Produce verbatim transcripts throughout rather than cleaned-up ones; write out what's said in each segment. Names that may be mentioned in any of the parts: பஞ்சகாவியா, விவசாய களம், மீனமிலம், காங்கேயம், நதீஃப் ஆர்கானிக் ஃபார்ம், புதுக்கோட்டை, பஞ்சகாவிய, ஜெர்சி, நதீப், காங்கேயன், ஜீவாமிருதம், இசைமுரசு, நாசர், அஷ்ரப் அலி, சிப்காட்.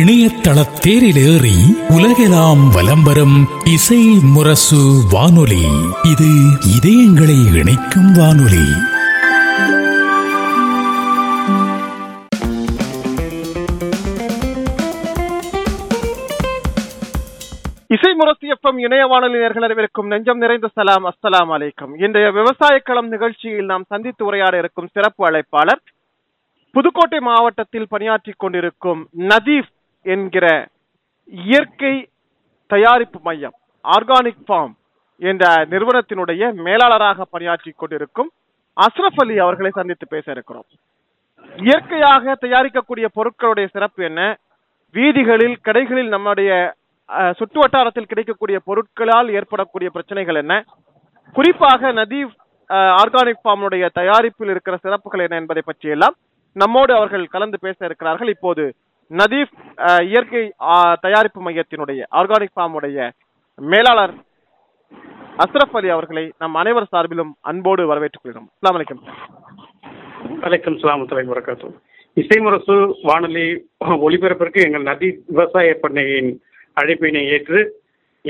இணையதள தேரில் ஏறி உலகெல்லாம் வலம்பெறும் இசை முரசு வானொலி. இது இதயங்களை இணைக்கும் வானொலி. இசைமுரசு எஃப்எம் இணைய வானொலி நேயர்கள் அனைவருக்கும் நெஞ்சம் நிறைந்த சலாம், அஸ்ஸலாம் அலைக்கும். இன்றைய விவசாய களம் நிகழ்ச்சியில் நாம் சந்தித்து உரையாட இருக்கும் சிறப்பு அழைப்பாளர் புதுக்கோட்டை மாவட்டத்தில் பணியாற்றி கொண்டிருக்கும் நதீஃப் என்கிற இயற்கை தயாரிப்பு மையம், ஆர்கானிக் ஃபார்ம் என்ற நிறுவனத்தினுடைய மேலாளராக பணியாற்றி கொண்டிருக்கும் அஷ்ரப் அலி அவர்களை சந்தித்து பேச இருக்கிறோம். இயற்கையாக தயாரிக்கக்கூடிய பொருட்களுடைய சிறப்பு என்ன, வீதிகளில் கடைகளில் நம்முடைய சுற்று வட்டாரத்தில் கிடைக்கக்கூடிய பொருட்களால் ஏற்படக்கூடிய பிரச்சனைகள் என்ன, குறிப்பாக நதீஃப் ஆர்கானிக் ஃபார்முடைய தயாரிப்பில் இருக்கிற சிறப்புகள் என்ன என்பதை பற்றி எல்லாம் நம்மோடு அவர்கள் கலந்து பேச இருக்கிறார்கள். இப்போது நதீஃப் இயற்கை தயாரிப்பு மையத்தினுடைய ஆர்கானிக் ஃபார்முடைய மேலாளர் அஷ்ரப் அலி அவர்களை நம் அனைவர் சார்பிலும் அன்போடு வரவேற்றுக் கொள்கிறோம். அஸ்ஸலாமு அலைக்கும். வலைக்கம் ஸலாம் வ ரஹ்மத்துல்லாஹி வ பரக்காத்துஹு. இசைமுரசு வானொலி ஒலிபரப்பிற்கு எங்கள் நதீஃப் விவசாய பண்ணையின் அழைப்பினை ஏற்று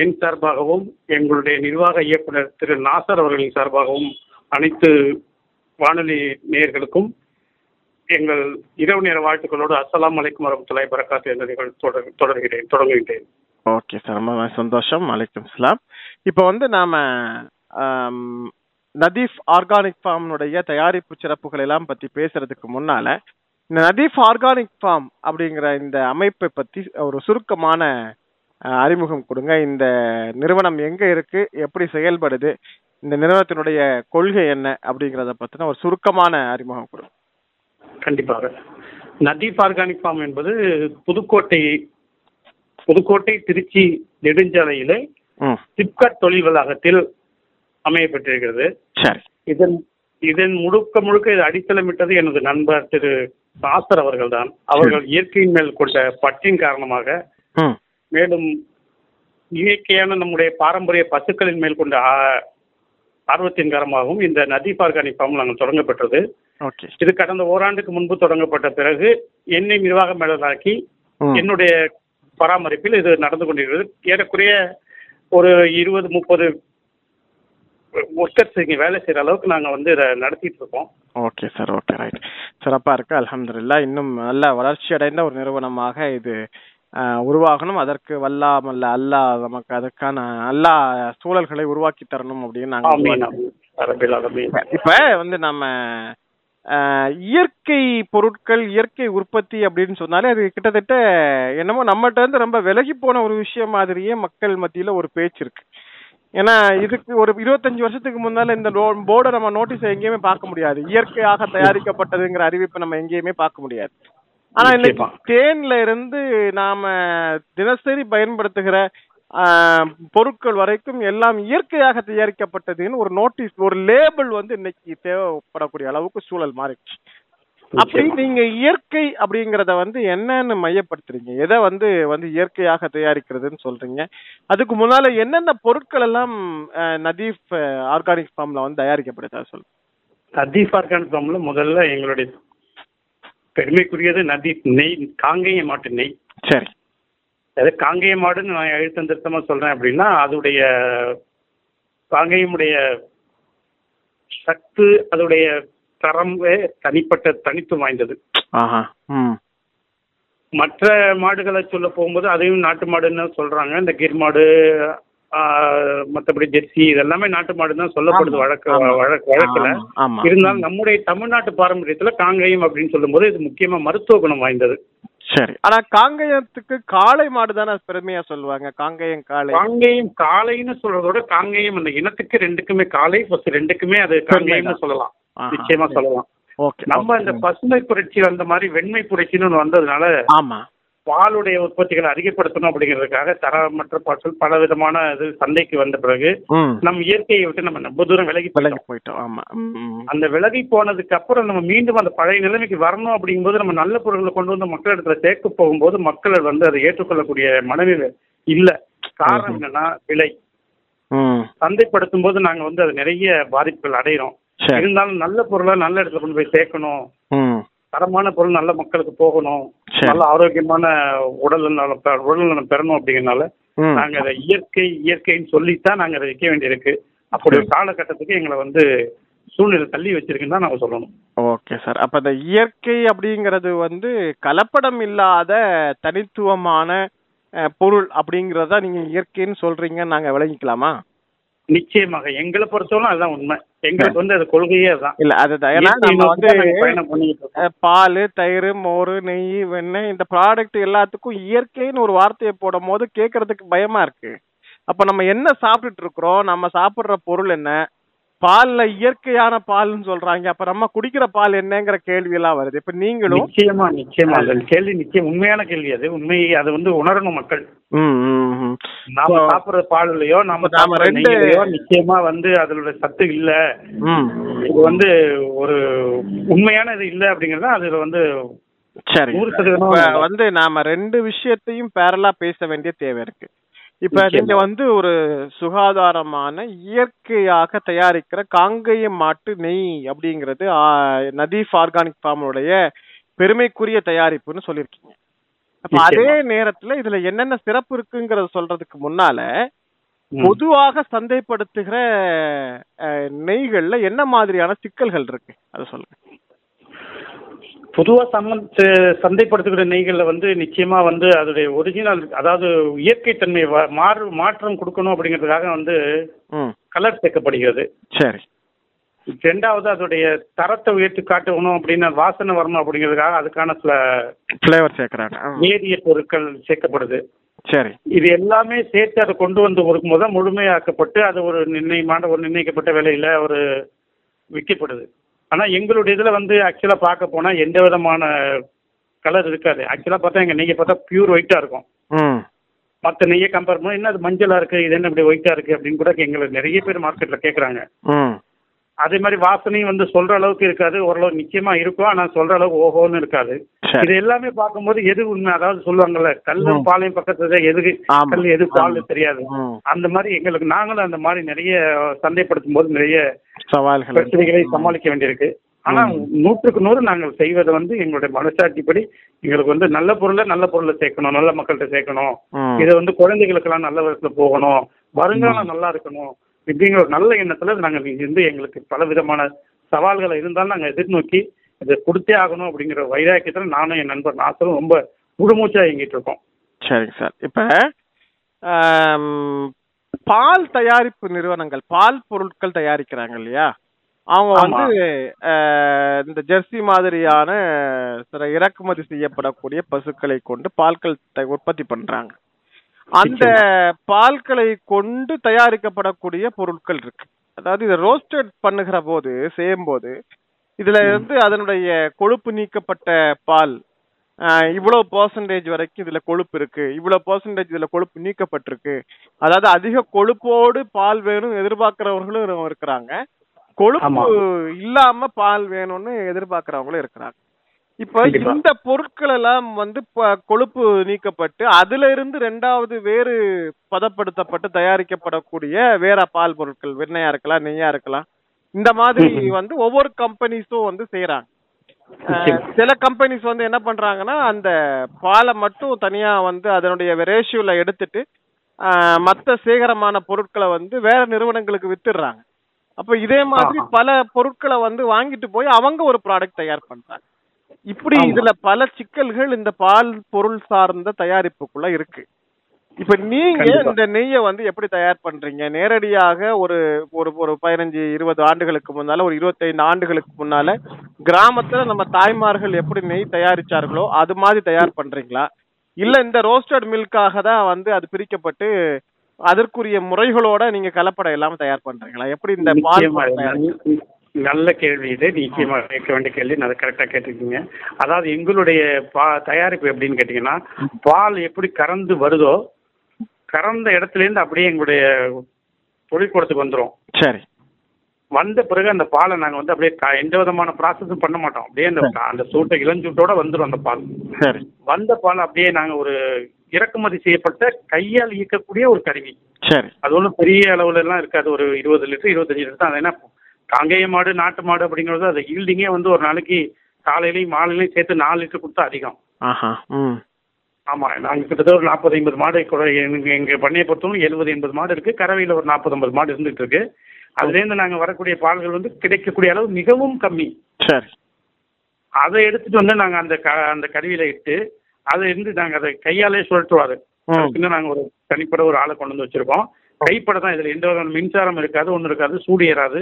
என் சார்பாகவும் எங்களுடைய நிர்வாக இயக்குனர் திரு நாசர் அவர்களின் சார்பாகவும் அனைத்து வானொலி நேயர்களுக்கும் எங்கள் இரவு நேர வாழ்த்துக்களோடு அஸ்ஸலாமு அலைக்கும் வரஹ்மத்துல்லாஹி வரகாத்து என்ற நிகழ்வு தொடர்கிறேன் தொடங்குகிறேன். ஓகே சார், ரொம்ப சந்தோஷம். அலைக்கும் சலாம். இப்போ வந்து நாம நதீஃப் ஆர்கானிக் ஃபார்முடைய தயாரிப்பு சிறப்புகள் எல்லாம் பற்றி பேசுறதுக்கு முன்னால இந்த நதீஃப் ஆர்கானிக் ஃபார்ம் அப்படிங்கிற இந்த அமைப்பை பற்றி ஒரு சுருக்கமான அறிமுகம் கொடுங்க. இந்த நிறுவனம் எங்க இருக்கு, எப்படி செயல்படுது, இந்த நிறுவனத்தினுடைய கொள்கை என்ன அப்படிங்கிறத பத்தின ஒரு சுருக்கமான அறிமுகம் கொடுங்க. கண்டிப்பாக. நதீஃப் ஆர்கானிக் ஃபார்ம் என்பது புதுக்கோட்டை புதுக்கோட்டை திருச்சி நெடுஞ்சாலையில சிப்காட் தொழில் வளாகத்தில் அமையப்பட்டிருக்கிறது. இதன் இதன் முழுக்க முழுக்க இது அடித்தளமிட்டது எனது நண்பர் திரு நாசர் அவர்கள் தான். அவர்கள் இயற்கையின் மேல் கொண்ட பற்றின் காரணமாக, மேலும் இயற்கையான நம்முடைய பாரம்பரிய பசுக்களின் மேல் கொண்ட ஆர்வத்தின் காரணமாகவும் இந்த நதீஃப் ஆர்கானிக் ஃபார்ம் நாங்கள் தொடங்கப்பட்டது. இது கடந்த ஓராண்டுக்கு முன்பு தொடங்கப்பட்ட பிறகு என்னை நிர்வாக மேலாளராக்கி என்னுடைய பராமரிப்பில் இது நடந்து கொண்டிருக்கிறது. ஏறக்குறைய ஒரு இருபது முப்பது ஒர்க்கர்ஸ் இங்கே வேலை செய்கிற அளவுக்கு நாங்கள் வந்து இதை நடத்திட்டு இருக்கோம். ஓகே சார், ஓகே, ரைட், சிறப்பாக இருக்குது. அல்ஹம்துலில்லாஹ். இன்னும் நல்ல வளர்ச்சி அடைந்த ஒரு நிறுவனமாக இது உருவாகணும், அதற்கு வல்லாமல்ல அல்லாஹ் நமக்கு அதற்கான அல்லாஹ் சூழல்களை உருவாக்கி தரணும் அப்படின்னு நாங்கள். இப்ப வந்து நம்ம இயற்கை பொருட்கள் இயற்கை உற்பத்தி அப்படின்னு சொன்னாலே அது கிட்டத்தட்ட என்னமோ நம்மகிட்ட இருந்து ரொம்ப விலகி போன ஒரு விஷயம் மாதிரியே மக்கள் மத்தியில ஒரு பேச்சு இருக்கு. ஏன்னா இதுக்கு ஒரு இருபத்தஞ்சு வருஷத்துக்கு முன்னால இந்த போர்டை நம்ம நோட்டீஸ் எங்கேயுமே பார்க்க முடியாது, இயற்கையாக தயாரிக்கப்பட்டதுங்கிற அறிவிப்பை நம்ம எங்கேயுமே பார்க்க முடியாது. ஆனா இன்னைக்கு தேன்ல இருந்து நாம தினசரி பயன்படுத்துகிற பொருட்கள் வரைக்கும் எல்லாம் இயற்கையாக தயாரிக்கப்பட்டதுன்னு ஒரு நோட்டீஸ் ஒரு லேபிள் வந்து இன்னைக்கு தேவைப்படக்கூடிய அளவுக்கு சூழல் மாறிடுச்சு. அப்படி நீங்க இயற்கை அப்படிங்கறத வந்து என்னன்னு மையப்படுத்துறீங்க, எதை வந்து வந்து இயற்கையாக தயாரிக்கிறதுன்னு சொல்றீங்க, அதுக்கு முன்னால என்னென்ன பொருட்கள் எல்லாம் நதீஃப் ஆர்கானிக் ஃபார்ம்ல வந்து தயாரிக்கப்படுதா சொல்லுங்க. நதீஃப் ஆர்கானிக் ஃபார்ம்ல முதல்ல எங்களுடைய பெருமைக்குரியது நதீஃப் நெய், காங்கேய மாட்டு நெய். சரி, அது காங்கேய மாடுன்னு நான் எழுத்தம் திருத்தமா சொல்றேன் அப்படின்னா அதோடைய காங்கேயமுடைய சத்து அதோடைய தரம் தனிப்பட்ட தனித்துவம் வாய்ந்தது. மற்ற மாடுகளை சொல்ல போகும்போது அதையும் நாட்டு மாடுன்னு சொல்றாங்க, இந்த கிர் மாடு மற்றபடி ஜெர்சி இதெல்லாமே நாட்டு மாடு தான் சொல்லப்படுது வழக்கு வழக்குல. இருந்தாலும் நம்முடைய தமிழ்நாட்டு பாரம்பரியத்துல காங்கேயம் அப்படின்னு சொல்லும் போது இது முக்கியமா மருத்துவ குணம் வாய்ந்தது. சரி, ஆனா காங்கேயத்துக்கு காளை மாடு தானே பெருமையா சொல்லுவாங்க. காங்கேயம் காளை காங்கேயம் காளைன்னு சொல்றதோட காங்கேயம் அந்த இனத்துக்கு ரெண்டுக்குமே காளை பசு ரெண்டுக்குமே அது காங்கேயம்னு சொல்லலாம், நிச்சயமா சொல்லலாம். நம்ம இந்த பசுமை புரட்சி வந்த மாதிரி வெண்மை புரட்சின்னு வந்ததுனால ஆமா பாலுடைய உற்பத்திகளை அதிகப்படுத்தணும் அப்படிங்கிறதுக்காக தரமற்ற பாசல் பல விதமான இது சந்தைக்கு வந்த பிறகு நம்ம இயற்கையை விட்டு நம்ம ரொம்ப தூரம் விலகி போயிட்டோம். அந்த விலகி போனதுக்கு அப்புறம் நம்ம மீண்டும் அந்த பழைய நிலைமைக்கு வரணும் அப்படிங்கும்போது நம்ம நல்ல பொருட்களை கொண்டு வந்து மக்களிடத்துல சேர்க்க போகும்போது மக்கள் வந்து அதை ஏற்றுக்கொள்ளக்கூடிய மனநிலை இல்லை. காரணம் என்னன்னா விலை சந்தைப்படுத்தும் போது நாங்க வந்து அது நிறைய பாதிப்புகள் அடையிறோம். இருந்தாலும் நல்ல பொருளை நல்ல இடத்துல கொண்டு போய் சேர்க்கணும் தரமான பொருள் நல்ல மக்களுக்கு போகணும், நல்ல ஆரோக்கியமான உடல் நலம் உடல் நலம் பெறணும் அப்படிங்கிறனால நாங்க அதை இயற்கை இயற்கைன்னு சொல்லித்தான் நாங்க அதை வைக்க வேண்டியிருக்கு. அப்படி ஒரு காலகட்டத்துக்கு எங்களை வந்து சூழ்நிலை தள்ளி வச்சிருக்குன்னு தான் நாங்க சொல்லணும். ஓகே சார், அப்ப இந்த இயற்கை அப்படிங்கிறது வந்து கலப்படம் இல்லாத தனித்துவமான பொருள் அப்படிங்கறத நீங்க இயற்கைன்னு சொல்றீங்கன்னு நாங்க விளங்கிக்கலாமா? நிச்சயமாக எங்களை பொறுத்தவரை அதுதான் உண்மை. எங்களுக்கு வந்து அது கொள்கையே தான் இல்ல, அதுதான் பால், தயிர், மோர், நெய், வெண்ணெய் இந்த ப்ராடக்ட் எல்லாத்துக்கும் இயற்கைன்னு ஒரு வார்த்தையை போடும் போது கேட்கறதுக்கு பயமா இருக்கு. அப்ப நம்ம என்ன சாப்பிட்டுட்டு இருக்கிறோம், நம்ம சாப்பிடுற பொருள் என்ன? பால்ல இயற்கையான பால்னு சொல்றாங்க, அப்ப நம்ம குடிக்கிற பால் என்னங்கிற கேள்வி எல்லாம் வருது. இப்ப நீங்களும் நிச்சயமா நிச்சயமா கேள்வி நிச்சயம் உண்மையான கேள்வி, அது உண்மை, அதை வந்து உணரணும் மக்கள். நாம சாப்பிடுற பால்லையோ நாம சாப்பிடுற நெய்லையோ நிச்சயமா வந்து அதோட சத்து இல்ல, இது வந்து ஒரு உண்மையான இது இல்ல அப்படிங்கறத அதுல வந்து சரி வந்து நாம ரெண்டு விஷயத்தையும் பேரலா பேச வேண்டிய தேவை இருக்கு. இப்ப நீங்க வந்து ஒரு சுகாதாரமான இயற்கையாக தயாரிக்கிற காங்கேய மாட்டு நெய் அப்படிங்கிறது நதீஃப் ஆர்கானிக் ஃபார்முடைய பெருமைக்குரிய தயாரிப்புன்னு சொல்லியிருக்கீங்க. அப்ப அதே நேரத்துல இதுல என்னென்ன சிறப்பு இருக்குங்கிறத சொல்றதுக்கு முன்னால பொதுவாக சந்தைப்படுத்துகிற நெய்கள்ல என்ன மாதிரியான சிக்கல்கள் இருக்கு அதை சொல்லுங்க. பொதுவாக சம்மந்த சந்தைப்படுத்துகிற நெய்களில் வந்து நிச்சயமாக வந்து அதோடைய ஒரிஜினல், அதாவது இயற்கை தன்மை மாறு மாற்றம் கொடுக்கணும் அப்படிங்கிறதுக்காக வந்து கலர் சேர்க்கப்படுகிறது. சரி, ரெண்டாவது அதோடைய தரத்தை உயர்த்தி காட்டணும் அப்படின்னு வாசனை வரணும் அப்படிங்கிறதுக்காக அதுக்கான சில ஃப்ளேவர் சேர்க்கிறாங்க, வேதிய பொருட்கள் சேர்க்கப்படுது. சரி, இது எல்லாமே சேர்த்து அதை கொண்டு வந்து ஒரு முதல் முழுமையாக்கப்பட்டு அது ஒரு நிர்ணயமான ஒரு நிர்ணயிக்கப்பட்ட விலையில் ஒரு விற்கப்படுது. ஆனால் எங்களுடைய இதில் வந்து ஆக்சுவலாக பார்க்க போனால் எந்த விதமான கலர் இருக்காது. ஆக்சுவலாக பார்த்தா எங்கள் நெய்யை பார்த்தா பியூர் ஒயிட்டாக இருக்கும். மற்ற நெய்யை கம்பேர் பண்ணால் என்ன அது மஞ்சளாக இருக்குது, இது என்ன இப்படி ஒயிட்டாக இருக்குது அப்படின்னு கூட எங்களை நிறைய பேர் மார்க்கெட்டில் கேட்குறாங்க. அதே மாதிரி வாசனையும் வந்து சொல்கிற அளவுக்கு இருக்காது, ஓரளவு நிச்சயமாக இருக்கும், ஆனால் சொல்கிற அளவுக்கு ஓஹோன்னு இருக்காது. இது எல்லாமே பார்க்கும்போது எது உண்மை, அதாவது சொல்லுவாங்கல்ல கல்லும் பாலையும் பக்கத்துல எது கல் எது பால் தெரியாது, அந்த மாதிரி எங்களுக்கு நாங்களும் அந்த மாதிரி நிறைய சந்தைப்படுத்தும் போது நிறைய சவால்கள் பிரச்சனைகளை சமாளிக்க வேண்டியிருக்கு. ஆனா நூற்றுக்கு நூறு நாங்கள் செய்வது வந்து எங்களுடைய மனசாட்சிப்படி எங்களுக்கு வந்து நல்ல பொருளை நல்ல பொருளை சேர்க்கணும், நல்ல மக்கள்கிட்ட சேர்க்கணும், இதை வந்து குழந்தைகளுக்கு எல்லாம் நல்ல விதத்துல போகணும், வருங்காலம் நல்லா இருக்கணும் இப்படிங்கிற ஒரு நல்ல எண்ணத்துல நாங்கள் இருந்து எங்களுக்கு பல விதமான சவால்களை இருந்தாலும் நாங்கள் எதிர்நோக்கி இதை கொடுத்தே ஆகணும் அப்படிங்கிற வைராக்கியத்தில் நானும் என் நண்பர் நாசரும் ரொம்ப முழுமூச்சா இயங்கிட்டு இருக்கோம். சரிங்க சார், இப்ப பால் தயாரிப்பு நிறுவனங்கள் பால் பொருட்கள் தயாரிக்கிறாங்க இல்லையா, அவங்க வந்து இந்த ஜெர்சி மாதிரியான சில இறக்குமதி செய்யப்படக்கூடிய பசுக்களை கொண்டு பால்கள் உற்பத்தி பண்றாங்க. அந்த பால்களை கொண்டு தயாரிக்கப்படக்கூடிய பொருட்கள் இருக்கு, அதாவது இதை ரோஸ்டட் பண்ணுகிற போது செய்யும் போது இதுல இருந்து அதனுடைய கொழுப்பு நீக்கப்பட்ட பால் இவ்வளவு பர்சன்டேஜ் வரைக்கும் இதுல கொழுப்பு இருக்கு, இவ்வளவு பர்சன்டேஜ் இதுல கொழுப்பு நீக்கப்பட்டிருக்கு, அதாவது அதிக கொழுப்போடு பால் வேணும் எதிர்பார்க்கிறவர்களும் இருக்கிறாங்க, கொழுப்பு இல்லாம பால் வேணும்னு எதிர்பார்க்கிறவங்களும் இருக்கிறாங்க. இப்ப இந்த பொருட்கள் எல்லாம் வந்து கொழுப்பு நீக்கப்பட்டு அதுல இருந்து ரெண்டாவது வேறு பதப்படுத்தப்பட்டு தயாரிக்கப்படக்கூடிய வேற பால் பொருட்கள் வெண்ணையா இருக்கலாம், நெய்யா இருக்கலாம், இந்த மாதிரி வந்து ஒவ்வொரு கம்பெனிஸும் வந்து செய்யறாங்க. சில கம்பெனிஸ் வந்து என்ன பண்றாங்கன்னா அந்த பாலை மட்டும் தனியா வந்து அதனுடைய ரேஷியோல எடுத்துட்டு மற்ற சேகரமான பொருட்களை வந்து வேற நிறுவனங்களுக்கு வித்துடுறாங்க. அப்ப இதே மாதிரி பல பொருட்களை வந்து வாங்கிட்டு போய் அவங்க ஒரு ப்ராடக்ட் தயார் பண்றாங்க. இப்படி இதுல பல சிக்கல்கள் இந்த பால் பொருள் சார்ந்த தயாரிப்புக்குள்ள இருக்கு. இப்ப நீங்க இந்த நெய்யை வந்து எப்படி தயார் பண்றீங்க? நேரடியாக ஒரு ஒரு பதினஞ்சு இருபது ஆண்டுகளுக்கு முன்னால ஒரு இருபத்தைந்து ஆண்டுகளுக்கு முன்னால கிராமத்துல நம்ம தாய்மார்கள் எப்படி நெய் தயாரிச்சார்களோ அது மாதிரி தயார் பண்றீங்களா, இல்ல இந்த ரோஸ்டட் மில்காக தான் வந்து அது பிரிக்கப்பட்டு அதற்குரிய முறைகளோட நீங்க கலப்படம் இல்லாம தயார் பண்றீங்களா? எப்படி இந்த பால்? நல்ல கேள்வி, இது நிச்சயமா கேட்க வேண்டிய கேள்வி, அதை கரெக்டா கேட்டிருக்கீங்க. அதாவது எங்களுடைய பா தயாரிப்பு எப்படின்னு கேட்டீங்கன்னா பால் எப்படி கறந்து வருதோ கறந்த இடத்துலேருந்து அப்படியே எங்களுடைய தொழிற்கூடத்துக்கு வந்துடும். சரி, வந்த பிறகு அந்த பாலை நாங்கள் வந்து அப்படியே எந்த விதமான ப்ராசஸும் பண்ண மாட்டோம், அப்படியே அந்த அந்த சூட்டை இளஞ்சூட்டோட வந்துடும் அந்த பால். சரி, வந்த பால் அப்படியே நாங்கள் ஒரு இறக்குமதி செய்யப்பட்ட கையால் இயக்கக்கூடிய ஒரு கருவி. சரி, அது ஒன்றும் பெரிய அளவுல எல்லாம் இருக்காது, ஒரு இருபது லிட்டர் இருபத்தஞ்சு லிட்டர் தான். அது என்ன காங்கேய மாடு நாட்டு மாடு அப்படிங்கிறது அது ஈல்டிங்கே வந்து ஒரு நாளைக்கு காலையிலையும் மாலையிலையும் சேர்த்து நாலு லிட்டர் கொடுத்தா அதிகம். ஆமாம், நாங்கள் கிட்டத்தட்ட ஒரு நாற்பது ஐம்பது மாடு எங்கள் பண்ணையை பொறுத்தவரைக்கும் எழுபது எண்பது மாடு இருக்குது. கறவையில் ஒரு நாற்பது ஐம்பது மாடு இருந்துகிட்டு இருக்கு. அதுலேருந்து நாங்கள் வரக்கூடிய பால்கள் வந்து கிடைக்கக்கூடிய அளவு மிகவும் கம்மி. சரி, அதை எடுத்துகிட்டு வந்து நாங்கள் அந்த க அந்த கருவியில் இட்டு அதை இருந்து நாங்கள் அதை கையாலே சுழற்றுவார். இன்னும் நாங்கள் ஒரு தனிப்பட ஒரு ஆளை கொண்டு வந்து வச்சுருக்கோம். கைப்பட தான், இதில் எந்த விதமான மின்சாரம் இருக்காது, ஒன்றும் இருக்காது, சூடு ஏறாது,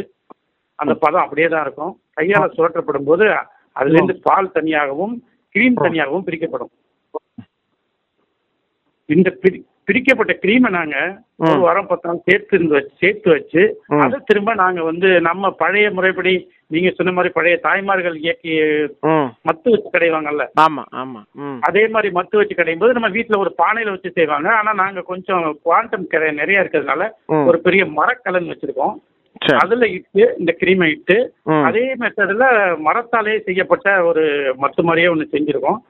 அந்த பதம் அப்படியே தான் இருக்கும். கையால் சுழற்றப்படும் போது அதுலேருந்து பால் தனியாகவும் கிரீம் தனியாகவும் பிரிக்கப்படும். இந்த பிரி பிரிக்கப்பட்ட கிரீமை நாங்கள் ஒரு வாரம் பத்து நாள் சேர்த்து இருந்து வச்சு சேர்த்து வச்சு அதை திரும்ப நாங்கள் வந்து நம்ம பழைய முறைப்படி நீங்கள் சொன்ன மாதிரி பழைய தாய்மார்கள் இயக்கிய மத்து வச்சு கடைவாங்கல்ல, அதே மாதிரி மத்து வச்சு கடையும் போது நம்ம வீட்டில் ஒரு பானையில் வச்சு செய்வாங்க. ஆனால் நாங்கள் கொஞ்சம் குவாண்டம் கடை நிறையா இருக்கிறதுனால ஒரு பெரிய மரக்கலன் வச்சுருக்கோம். அதில் இட்டு இந்த கிரீமை இட்டு அதே மெத்தடில் மரத்தாலே செய்யப்பட்ட ஒரு மத்து மாதிரியே ஒன்று செஞ்சுருக்கோம்.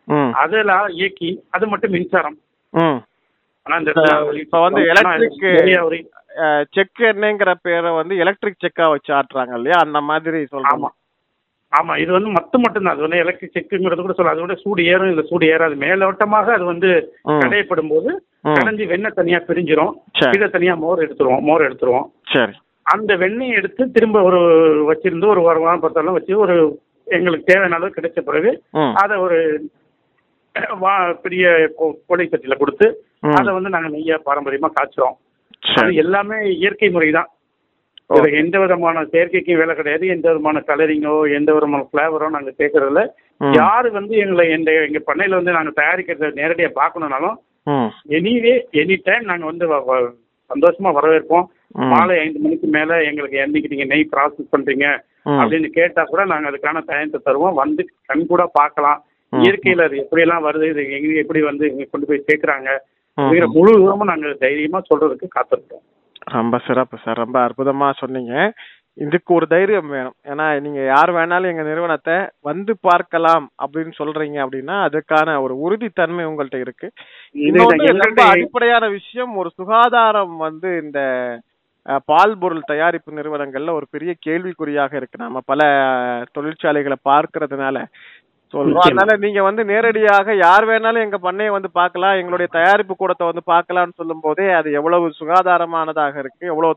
அதெல்லாம் இயக்கி அது மட்டும் மின்சாரம். இப்ப வந்து எலக்ட்ரிக் செக் என்னங்கிற பேரை வந்து எலக்ட்ரிக் செக்கா வச்சு ஆட்டுறாங்க இல்லையா, அந்த மாதிரி சொல்றாங்க. ஆமா, இது வந்து மத்து மட்டும்தான். அது வந்து எலக்ட்ரிக் செக்குங்கிறது கூட சொல்ல, அதோட சூடு ஏறும், இதுல சூடு ஏறாது. மேலோட்டமாக அது வந்து கடையப்படும் போது கடைஞ்சி வெண்ணெய் தனியா பிரிஞ்சிரும். இதை தனியா மோர் எடுத்துருவோம் மோர் எடுத்துருவோம் சரி, அந்த வெண்ணெயை எடுத்து திரும்ப ஒரு வச்சிருந்து ஒரு வாரம் பத்தாலும் வச்சு ஒரு எங்களுக்கு தேவையான அளவு கிடைச்ச பிறகு அதை ஒரு பெரிய கோடை சட்டியில கொடுத்து அதை வந்து நாங்க நெய்யா பாரம்பரியமா காய்ச்சிரும். அது எல்லாமே இயற்கை முறைதான். எந்த விதமான செயற்கைக்கும் வேலை கிடையாது. எந்த விதமான கலரிங்கோ எந்த விதமான ஃபிளேவரோ நாங்க சேர்க்கறதுல யாரு வந்து எங்களை எந்த எங்க பண்ணையில வந்து நாங்க தயாரிக்கிறத நேரடியா பாக்கணும்னாலும் எனிவே எனி டைம் நாங்க வந்து சந்தோஷமா வரவேற்போம். மாலை ஐந்து மணிக்கு மேல எங்களுக்கு என்னைக்கு நீங்க நெய் ப்ராசஸ் பண்றீங்க அப்படின்னு கேட்டா கூட நாங்க அதுக்கான தயத்தை தருவோம். வந்து கண் கூட பாக்கலாம் இயற்கையில அது எப்படி எல்லாம் வருது, இது எங்க எப்படி வந்து இங்க கொண்டு போய் சேர்க்கிறாங்க அப்படிங்கிற முழு விவரமும் நாங்க தைரியமா சொல்றதுக்கு காத்திருக்கோம். ரொம்ப சிறப்பு சார், ரொம்ப அற்புதமா சொன்னீங்க. இதுக்கு ஒரு தைரியம் வேணும். ஏன்னா நீங்க யார் வேணாலும் எங்க நிறுவனத்தை வந்து பார்க்கலாம் அப்படின்னு சொல்றீங்க அப்படின்னா அதுக்கான ஒரு உறுதித்தன்மை உங்கள்கிட்ட இருக்கு. ரொம்ப அடிப்படையான விஷயம், ஒரு சுகாதாரம் வந்து இந்த பால் பொருள் தயாரிப்பு நிறுவனங்கள்ல ஒரு பெரிய கேள்விக்குறியாக இருக்கு. நம்ம பல தொழிற்சாலைகளை பார்க்கறதுனால சொல்றோம். அதனால நீங்க வந்து நேரடியாக யார் வேணாலும் எங்க பண்ணையை வந்து பார்க்கலாம், எங்களுடைய தயாரிப்பு கூடத்தை வந்து பார்க்கலாம்னு சொல்லும் போதே அது எவ்வளவு சுகாதாரமானதாக இருக்கு, எவ்வளவு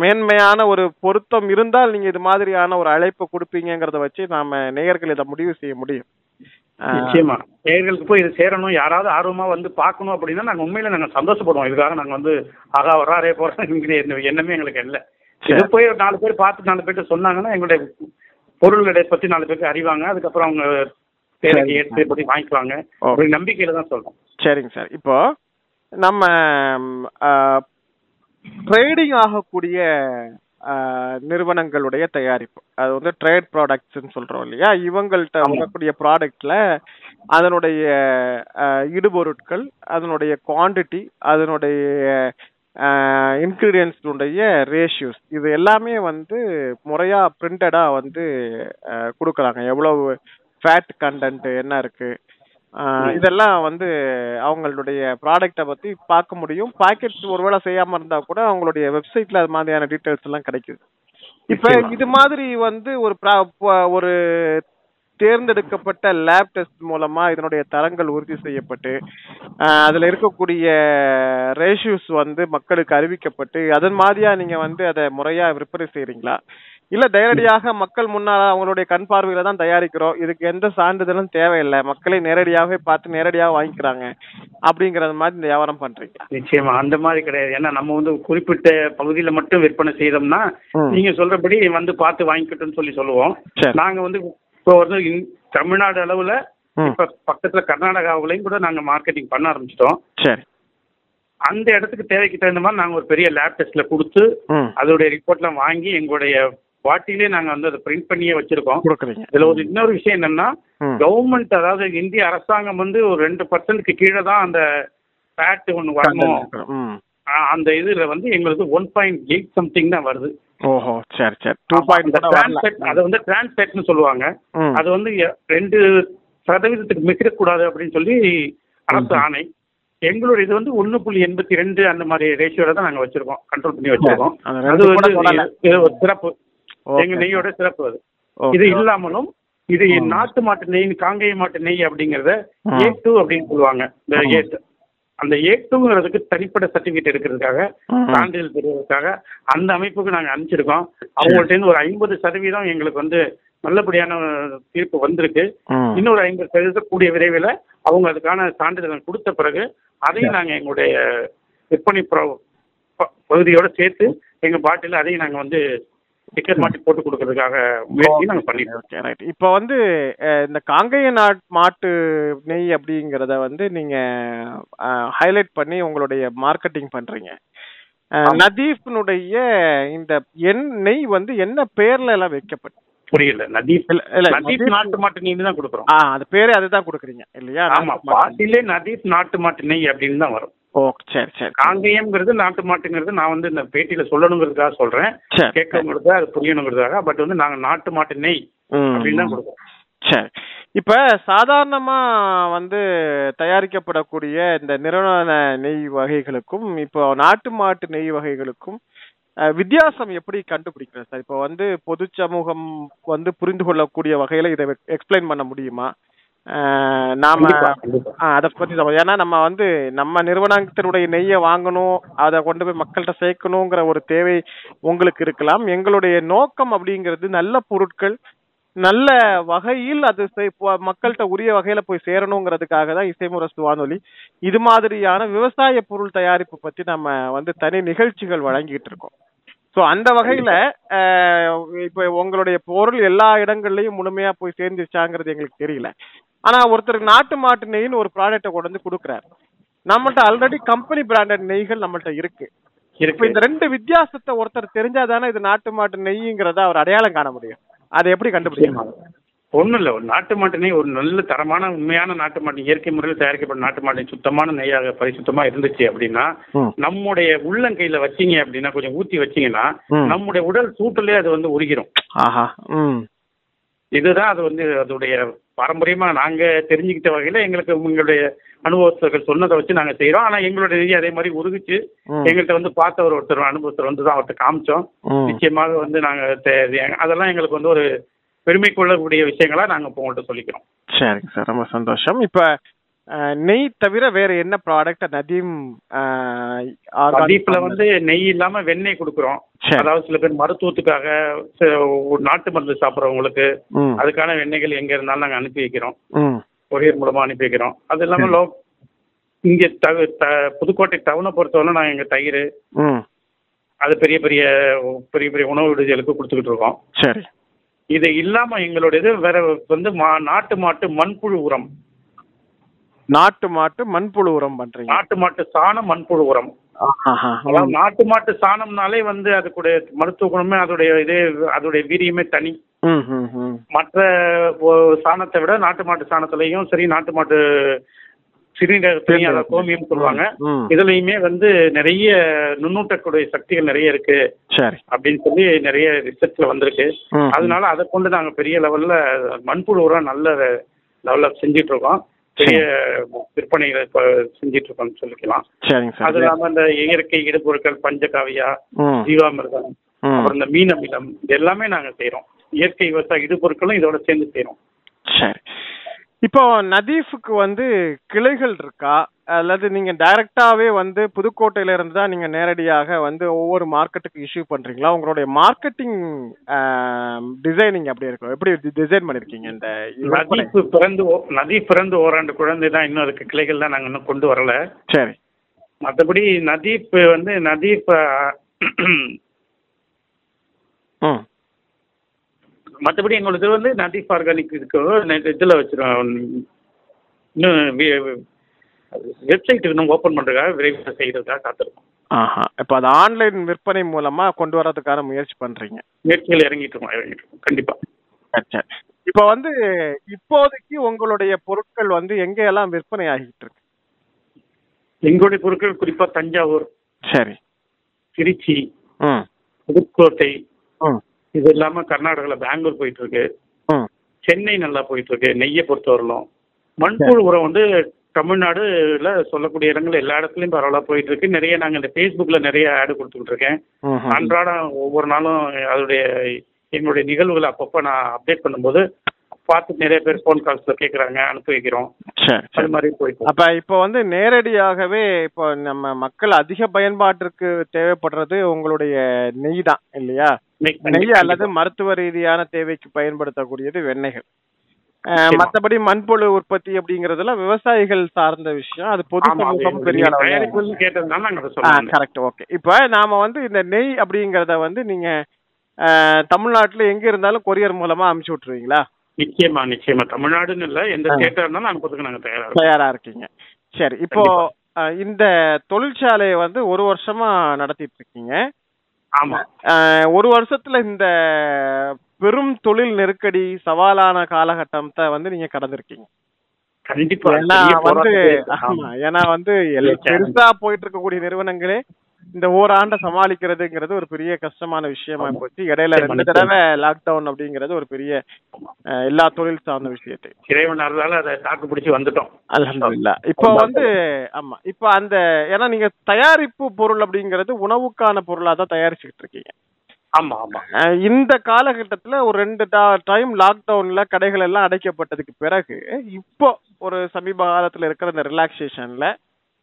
மேன்மையான ஒரு பொருத்தம் இருந்தால் நீங்க இது மாதிரியான ஒரு அழைப்பு கொடுப்பீங்கிறத வச்சு நாம நேயர்கள் இதை முடிவு செய்ய முடியும். நிச்சயமா நேயர்களுக்கு போய் இது சேரணும், யாராவது ஆர்வமா வந்து பார்க்கணும் அப்படின்னா நாங்க உண்மையில நாங்க சந்தோஷப்படுவோம். இதுக்காக நாங்க வந்து ஆகா வராரே போறோம் எண்ணமே எங்களுக்கு இல்லை. இது போய் ஒரு நாலு பேர் பார்த்து நாலு பேர்கிட்ட சொன்னாங்கன்னா எங்களுடைய பொருள்களை பத்தி நாலு பேருக்கு அறிவாங்க. அதுக்கப்புறம் அவங்க தேவைக்கு ஏற்ற பத்தி வாங்கிக்குவாங்க. ஒரு நம்பிக்கையில தான் சொல்றோம். சரிங்க சார், இப்போ நம்ம ட்ரேடிங் ஆகக்கூடிய நிறுவனங்களுடைய தயாரிப்பு அது வந்து ட்ரேட் ப்ராடக்ட்ஸ்ன்னு சொல்றோம் இல்லையா, இவங்கள்ட்ட வாங்கக்கூடிய ப்ராடக்ட்ல அதனுடைய இடுபொருட்கள், அதனுடைய குவான்டிட்டி, அதனுடைய இன்கிரீடியன்ஸுடைய ரேஷியோஸ் இது எல்லாமே வந்து முறையாக பிரிண்டடாக வந்து கொடுக்குறாங்க. எவ்வளவு ஃபேட் கண்டென்ட் என்ன இருக்குது இதெல்லாம் வந்து அவங்களுடைய ப்ராடக்டை பற்றி பார்க்க முடியும். பாக்கெட்ஸ் ஒருவேளை செய்யாமல் இருந்தால் கூட அவங்களுடைய வெப்சைட்டில் அது மாதிரியான டீட்டெயில்ஸ் எல்லாம் கிடைக்குது. இப்போ இது மாதிரி வந்து ஒரு ஒரு தேர்ந்தெடுக்கப்பட்ட லேப் டெஸ்ட் மூலமா இதனுடைய தரங்கள் உறுதி செய்யப்பட்டு அதுல இருக்கக்கூடிய ரேஷியோஸ் வந்து மக்களுக்கு அறிவிக்கப்பட்டு அதன் மாதிரியா நீங்க வந்து அதை முறையா விற்பனை செய்யறீங்களா, இல்ல நேரடியாக மக்கள் முன்னால அவங்களுடைய கண் பார்வையில தான் தயாரிக்கிறோம், இதுக்கு எந்த சான்றிதழும் தேவையில்லை, மக்களை நேரடியாகவே பார்த்து நேரடியாக வாங்கிக்கிறாங்க அப்படிங்கறது மாதிரி இந்த வியாபாரம் பண்றீங்க? நிச்சயமா அந்த மாதிரி கிடையாது. ஏன்னா நம்ம வந்து குறிப்பிட்ட பகுதியில மட்டும் விற்பனை செய்தோம்னா நீங்க சொல்றபடி வந்து பார்த்து வாங்கிக்கிட்டோம்னு சொல்லி சொல்லுவோம். நாங்க வந்து இப்போ வந்து தமிழ்நாடு அளவில் இப்போ பக்கத்தில் கர்நாடகாவிலையும் கூட நாங்கள் மார்க்கெட்டிங் பண்ண ஆரம்பிச்சிட்டோம். சரி, அந்த இடத்துக்கு தேவைக்கு தகுந்த மாதிரி நாங்கள் ஒரு பெரிய லேப் டெஸ்ட்டில் கொடுத்து அதோடைய ரிப்போர்ட்லாம் வாங்கி எங்களுடைய பாட்டிலே நாங்கள் வந்து அதை பிரிண்ட் பண்ணியே வச்சுருக்கோம். இதில் ஒரு இன்னொரு விஷயம் என்னென்னா கவர்மெண்ட், அதாவது இந்திய அரசாங்கம் வந்து ஒரு ரெண்டு பர்சன்ட்க்கு கீழே தான் அந்த ஃபேட் ஒன்று வரணும். அந்த இதில் வந்து எங்களுக்கு ஒன் பாயிண்ட் எயிட் சம்திங் தான் வருது. ஓஹோ, சரி சரி. அதை வந்து டிரான்ஸ்பேட்னு சொல்லுவாங்க. அது வந்து ரெண்டு சதவீதத்துக்கு மிகக்கூடாது அப்படின்னு சொல்லி அரசு ஆணை. எங்களோட இது வந்து ஒன்று புள்ளி எண்பத்தி ரெண்டு அந்த மாதிரி ரேஷியோட தான் நாங்கள் வச்சிருக்கோம், கண்ட்ரோல் பண்ணி வச்சிருக்கோம். அது வந்து ஒரு சிறப்பு, எங்க நெய்யோட சிறப்பு அது. இது இல்லாமலும் இது நாட்டு மாட்டு நெய், காங்கேய மாட்டு நெய் அப்படிங்கறத ஏ டூ அப்படின்னு சொல்லுவாங்க. இந்த ஏ அந்த ஏ டூங்கிறதுக்கு தனிப்பட்ட சர்டிபிகேட் எடுக்கிறதுக்காக, சான்றிதழ் பெறுவதற்காக அந்த அமைப்புக்கு நாங்க அனுப்பிச்சிருக்கோம். அவங்கள்ட்ட இருந்து ஒரு ஐம்பது சதவீதம் எங்களுக்கு வந்து நல்லபடியான தீர்ப்பு வந்திருக்கு. இன்னொரு ஐம்பது சதவீதம் கூடிய விரைவில் அவங்க அதுக்கான சான்றிதழ் கொடுத்த பிறகு அதையும் நாங்க எங்களுடைய விற்பனை பகுதியோட சேர்த்து எங்க பாட்டில் அதையும் நாங்க வந்து டிக்கெட் மாட்டி போட்டு கொடுக்கறதுக்காக முயற்சி நாங்க பண்ணிருக்கோம். இப்ப வந்து இந்த காங்கேய நாட் மாட்டு நெய் அப்படிங்கறத வந்து நீங்க ஹைலைட் பண்ணி உங்களுடைய மார்க்கெட்டிங் பண்றீங்க. நதீஃப்னுடைய இந்த என் நெய் வந்து என்ன பேர்ல எல்லாம் வைக்கப்பட்டு புரியல? நதீஃப் நதீஃப் நாட்டு மாட்டு நெய் தான் கொடுக்குறோம். அது பேரே அதுதான் கொடுக்குறீங்க இல்லையா? ஆமா, பாட்டிலே நதீஃப் நாட்டு மாட்டு நெய் அப்படின்னு தான் வரும். காங்கேயம்ங்கிறது நாட்டு மாட்டுங்கிறது நான் வந்து இந்த பேட்டியில சொல்லணுங்கிறதுக்காக சொல்றேன், கேட்கணுங்கிறதா அது புரியணுங்கிறதுக்காக. பட் வந்து நாங்க நாட்டு மாட்டு நெய் அப்படின்னு தான் கொடுக்குறோம். சரி, இப்ப சாதாரணமா வந்து தயாரிக்கப்படக்கூடிய இந்த நிறுவன நெய் வகைகளுக்கும் இப்போ நாட்டு மாட்டு நெய் வகைகளுக்கும் வித்தியாசம் எப்படி கண்டுபிடிக்கிறது சார்? இப்போ வந்து பொது சமூகம் வந்து புரிந்து கொள்ளக்கூடிய வகையில இதை எக்ஸ்பிளைன் பண்ண முடியுமா? நாம அதை பத்தி ஏன்னா நம்ம வந்து நம்ம நிறுவனத்தினுடைய நெய்யை வாங்கணும், அதை கொண்டு போய் மக்கள்கிட்ட சேர்க்கணுங்கிற ஒரு தேவை உங்களுக்கு இருக்கலாம். எங்களுடைய நோக்கம் அப்படிங்கிறது நல்ல பொருட்கள் நல்ல வகையில் அது மக்கள்கிட்ட உரிய வகையில போய் சேரணுங்கிறதுக்காக தான் இசைமுரசு வானொலி இது மாதிரியான விவசாய பொருள் தயாரிப்பு பத்தி நம்ம வந்து தனி நிகழ்ச்சிகள் வழங்கிட்டு இருக்கோம். ஸோ அந்த வகையில இப்போ உங்களுடைய பொருள் எல்லா இடங்கள்லயும் முழுமையா போய் சேர்ந்துருச்சாங்கிறது எங்களுக்கு தெரியல. ஆனா ஒருத்தருக்கு நாட்டு மாட்டு நெய்ன்னு ஒரு ப்ராடக்டை கொண்டு வந்து கொடுக்குறாரு. நம்மள்ட்ட ஆல்ரெடி கம்பெனி பிராண்டட் நெய்கள் நம்மள்ட்ட இருக்கு. இந்த ரெண்டு வித்தியாசத்தை ஒருத்தர் தெரிஞ்சாதானே இது நாட்டு மாட்டு நெய்ங்கிறத அவர் அடையாளம் காண முடியும். அதை எப்படி கண்டுபிடிக்கணும்? ஒன்றும் இல்லை, ஒரு நாட்டு மாட்டு நெய் ஒரு நல்ல தரமான உண்மையான நாட்டு மாட்டு இயற்கை முறையில் தயாரிக்கப்பட்ட நாட்டு மாட்டு நெய் சுத்தமான நெய்யாக பரிசுத்தமாக இருந்துச்சு அப்படின்னா நம்முடைய உள்ளங்கையில் வச்சிங்க அப்படின்னா கொஞ்சம் ஊற்றி வச்சிங்கன்னா நம்முடைய உடல் சூட்டிலே அது வந்து உருகிடும். இதுதான் அது வந்து அதோடைய பாரம்பரியமாக நாங்கள் தெரிஞ்சுக்கிட்ட வகையில் எங்களுக்கு உங்களுடைய அனுபவஸ்தர்கள் சொன்னதை வச்சு நாங்கள் செய்கிறோம். ஆனால் எங்களுடைய நெய் அதே மாதிரி உருகிச்சு எங்கள்கிட்ட வந்து பார்த்தவர் ஒருத்தர் அனுபவஸ்தர் வந்து தான் அவர்கிட்ட காமிச்சோம். நிச்சயமாக வந்து நாங்கள் அதெல்லாம் எங்களுக்கு வந்து ஒரு பெருமை கொள்ளக்கூடிய விஷயங்களா நாங்கள் இப்போ உங்கள்கிட்ட சொல்லிக்கிறோம். சரிங்க சார், ரொம்ப சந்தோஷம். இப்போ நெய் தவிர வேற என்ன ப்ராடக்ட் நதீம் நதீஃப்ல வந்து நெய் இல்லாம வெண்ணெய் கொடுக்குறோம். அதாவது சில பேர் மருத்துவத்துக்காக நாட்டு மருந்து சாப்பிட்றவங்களுக்கு அதுக்கான வெண்ணெய்கள் எங்க இருந்தாலும் நாங்கள் அனுப்பி வைக்கிறோம், கொரியர் மூலமா அனுப்பி வைக்கிறோம். அது இல்லாம லோ இங்க புதுக்கோட்டை டவுனை பொறுத்தவரை நாங்கள் எங்க தயிர் அது பெரிய பெரிய பெரிய பெரிய உணவு விடுதிகளுக்கு கொடுத்துக்கிட்டு இருக்கோம். சரி, இது இல்லாம எங்களுடையது வேற வந்து நாட்டு மாட்டு மண்புழு உரம், நாட்டு மாட்டு மண்புழு உரம் பண்றீங்க. நாட்டு மாட்டு சாணம் மண்புழு உரம். நாட்டு மாட்டு சாணம்னாலே வந்து அதுக்குடைய மருத்துவ குணமே அதோடைய இதே அதோடைய வீரியமே தனி. மற்ற சாணத்தை விட நாட்டு மாட்டு சாணத்திலையும் சரி நாட்டு மாட்டு சிறுநீரகத்திலையும் அதை கோமியம் சொல்லுவாங்க, இதுலயுமே வந்து நிறைய நுண்ணூட்டக்கூடிய சக்திகள் நிறைய இருக்கு அப்படின்னு சொல்லி நிறைய ரிசர்ச்ல வந்திருக்கு. அதனால அதை கொண்டு நாங்க பெரிய லெவல்ல மண்புழு உரம் நல்ல லெவல்ல செஞ்சிட்டு இருக்கோம், பெரிய விற்பனைகளை செஞ்சிட்டு இருக்கோம்னு சொல்லிக்கலாம். அது இல்லாம இந்த இயற்கை இடுபொருட்கள் பஞ்சகாவியா, ஜீவாமிருதம், அப்புறம் இந்த மீனமிலம் எல்லாமே நாங்க செய்யறோம். இயற்கை விவசாய இடுபொருட்களும் இதோட சேர்ந்து செய்யறோம். சரி, இப்போ நதீஃபுக்கு வந்து கிளைகள் இருக்கா அல்லது நீங்க டைரக்டாவே வந்து புதுக்கோட்டையில இருந்து தான் நீங்க நேரடியாக வந்து ஒவ்வொரு மார்க்கெட்டுக்கு இஷ்யூ பண்றீங்களா? உங்களுடைய மார்க்கெட்டிங் டிசைனிங் அப்படி இருக்கும், எப்படி டிசைன் பண்ணிருக்கீங்க? இந்த நதீஃப் பிறந்து நதீஃப் பிறந்து ஓராண்டு குழந்தை தான், இன்னும் அதுக்கு கிளைகள் தான் நாங்க இன்னும் கொண்டு வரல. சரி, மற்றபடி நதீஃப் வந்து நதீஃப் மற்றபடி எங்களுக்கு வந்து நதீஃப் ஆர்கானிக் இதுக்கு இதில் வச்சிருவோம். இன்னும் வெப்சைட் இன்னும் ஓப்பன் பண்ணுறதுக்காக விரைவில் செய்கிறதுக்காக காத்திருக்கோம். ஆஹா, இப்போ அது ஆன்லைன் விற்பனை மூலமாக கொண்டு வரதுக்கான முயற்சி பண்ணுறீங்க? முயற்சியில் இறங்கிட்டு இருக்கோம் இறங்கிட்டு இருக்கோம் கண்டிப்பாக. சரி, இப்போ வந்து இப்போதைக்கு உங்களுடைய பொருட்கள் வந்து எங்கெல்லாம் விற்பனை ஆகிட்டு இருக்கு? எங்களுடைய பொருட்கள் குறிப்பாக தஞ்சாவூர், சரி, திருச்சி, ம், புதுக்கோட்டை, ம், இது இல்லாம கர்நாடகாவில் பெங்களூர் போயிட்டு இருக்கு, சென்னை நல்லா போயிட்டு இருக்கு நெய்யை பொறுத்தவரையிலும். மண்புழு உரம் வந்து தமிழ்நாடுல சொல்லக்கூடிய இடங்கள் எல்லா இடத்துலையும் பரவாயில்ல போயிட்டு இருக்கு. நிறைய நாங்கள் இந்த ஃபேஸ்புக்ல நிறைய ஆடு கொடுத்துக்கிட்டு இருக்கேன். அன்றாடம் ஒவ்வொரு நாளும் அதோடைய எங்களுடைய நிகழ்வுகளை அப்பப்போ நான் அப்டேட் பண்ணும்போது பார்த்து நிறைய பேர் ஃபோன் கால்ஸில் கேட்குறாங்க, அனுப்பி வைக்கிறோம். அது மாதிரி போயிட்டு அப்போ இப்போ வந்து நேரடியாகவே இப்போ நம்ம மக்கள் அதிக பயன்பாட்டிற்கு தேவைப்படுறது உங்களுடைய நெய் தான் இல்லையா? நெய் அல்லது மருத்துவ ரீதியான தேவைக்கு பயன்படுத்தக்கூடியது வெண்ணெய்கள். மற்றபடி மண்புழு உற்பத்தி அப்படிங்கறதுல விவசாயிகள் சார்ந்த விஷயம். அது பொது சமூகம் பெரிய அளவில். Correct, okay. இப்போ நாம வந்து இந்த நெய் அப்படிங்கறத வந்து நீங்க தமிழ்நாட்டுல எங்க இருந்தாலும் கொரியர் மூலமா அனுப்பிச்சு விட்டுருவீங்களா? நிச்சயமா நிச்சயமா தமிழ்நாடுன்னு இல்லை, எந்த ஸ்டேட்டா இருந்தாலும் அனுப்புறதுக்கு நாங்க தயாரா தயாரா இருக்கீங்க. சரி, இப்போ இந்த தொழிற்சாலையை வந்து ஒரு வருஷமா நடத்திட்டு இருக்கீங்க. ஆமா, ஒரு வருஷத்துல இந்த பெரும் தொழில் நெருக்கடி சவாலான காலகட்டத்தை வந்து நீங்க கடந்திருக்கீங்க கண்டிப்பா. ஏன்னா வந்து பெருசா போயிட்டு இருக்கக்கூடிய நிறுவனங்களே இந்த ஓராண்டை சமாளிக்கிறதுங்கிறது ஒரு பெரிய கஷ்டமான விஷயமா போச்சு. இடையில ரெண்டு தடவை லாக்டவுன் அப்படிங்கிறது ஒரு பெரிய எல்லா தொழில் சார்ந்த விஷயத்தை அல்ஹம்துலில்லாஹ். இப்போ வந்து ஆமா இப்போ அந்த ஏன்னா நீங்க தயாரிப்பு பொருள் அப்படிங்கிறது உணவுக்கான பொருளா தான் தயாரிச்சுக்கிட்டு இருக்கீங்க. ஆமா ஆமா. இந்த காலகட்டத்துல ஒரு ரெண்டு டைம் லாக்டவுன்ல கடைகள் எல்லாம் அடைக்கப்பட்டதுக்கு பிறகு இப்போ ஒரு சமீப காலத்துல இருக்கிற இந்த ரிலாக்சேஷன்ல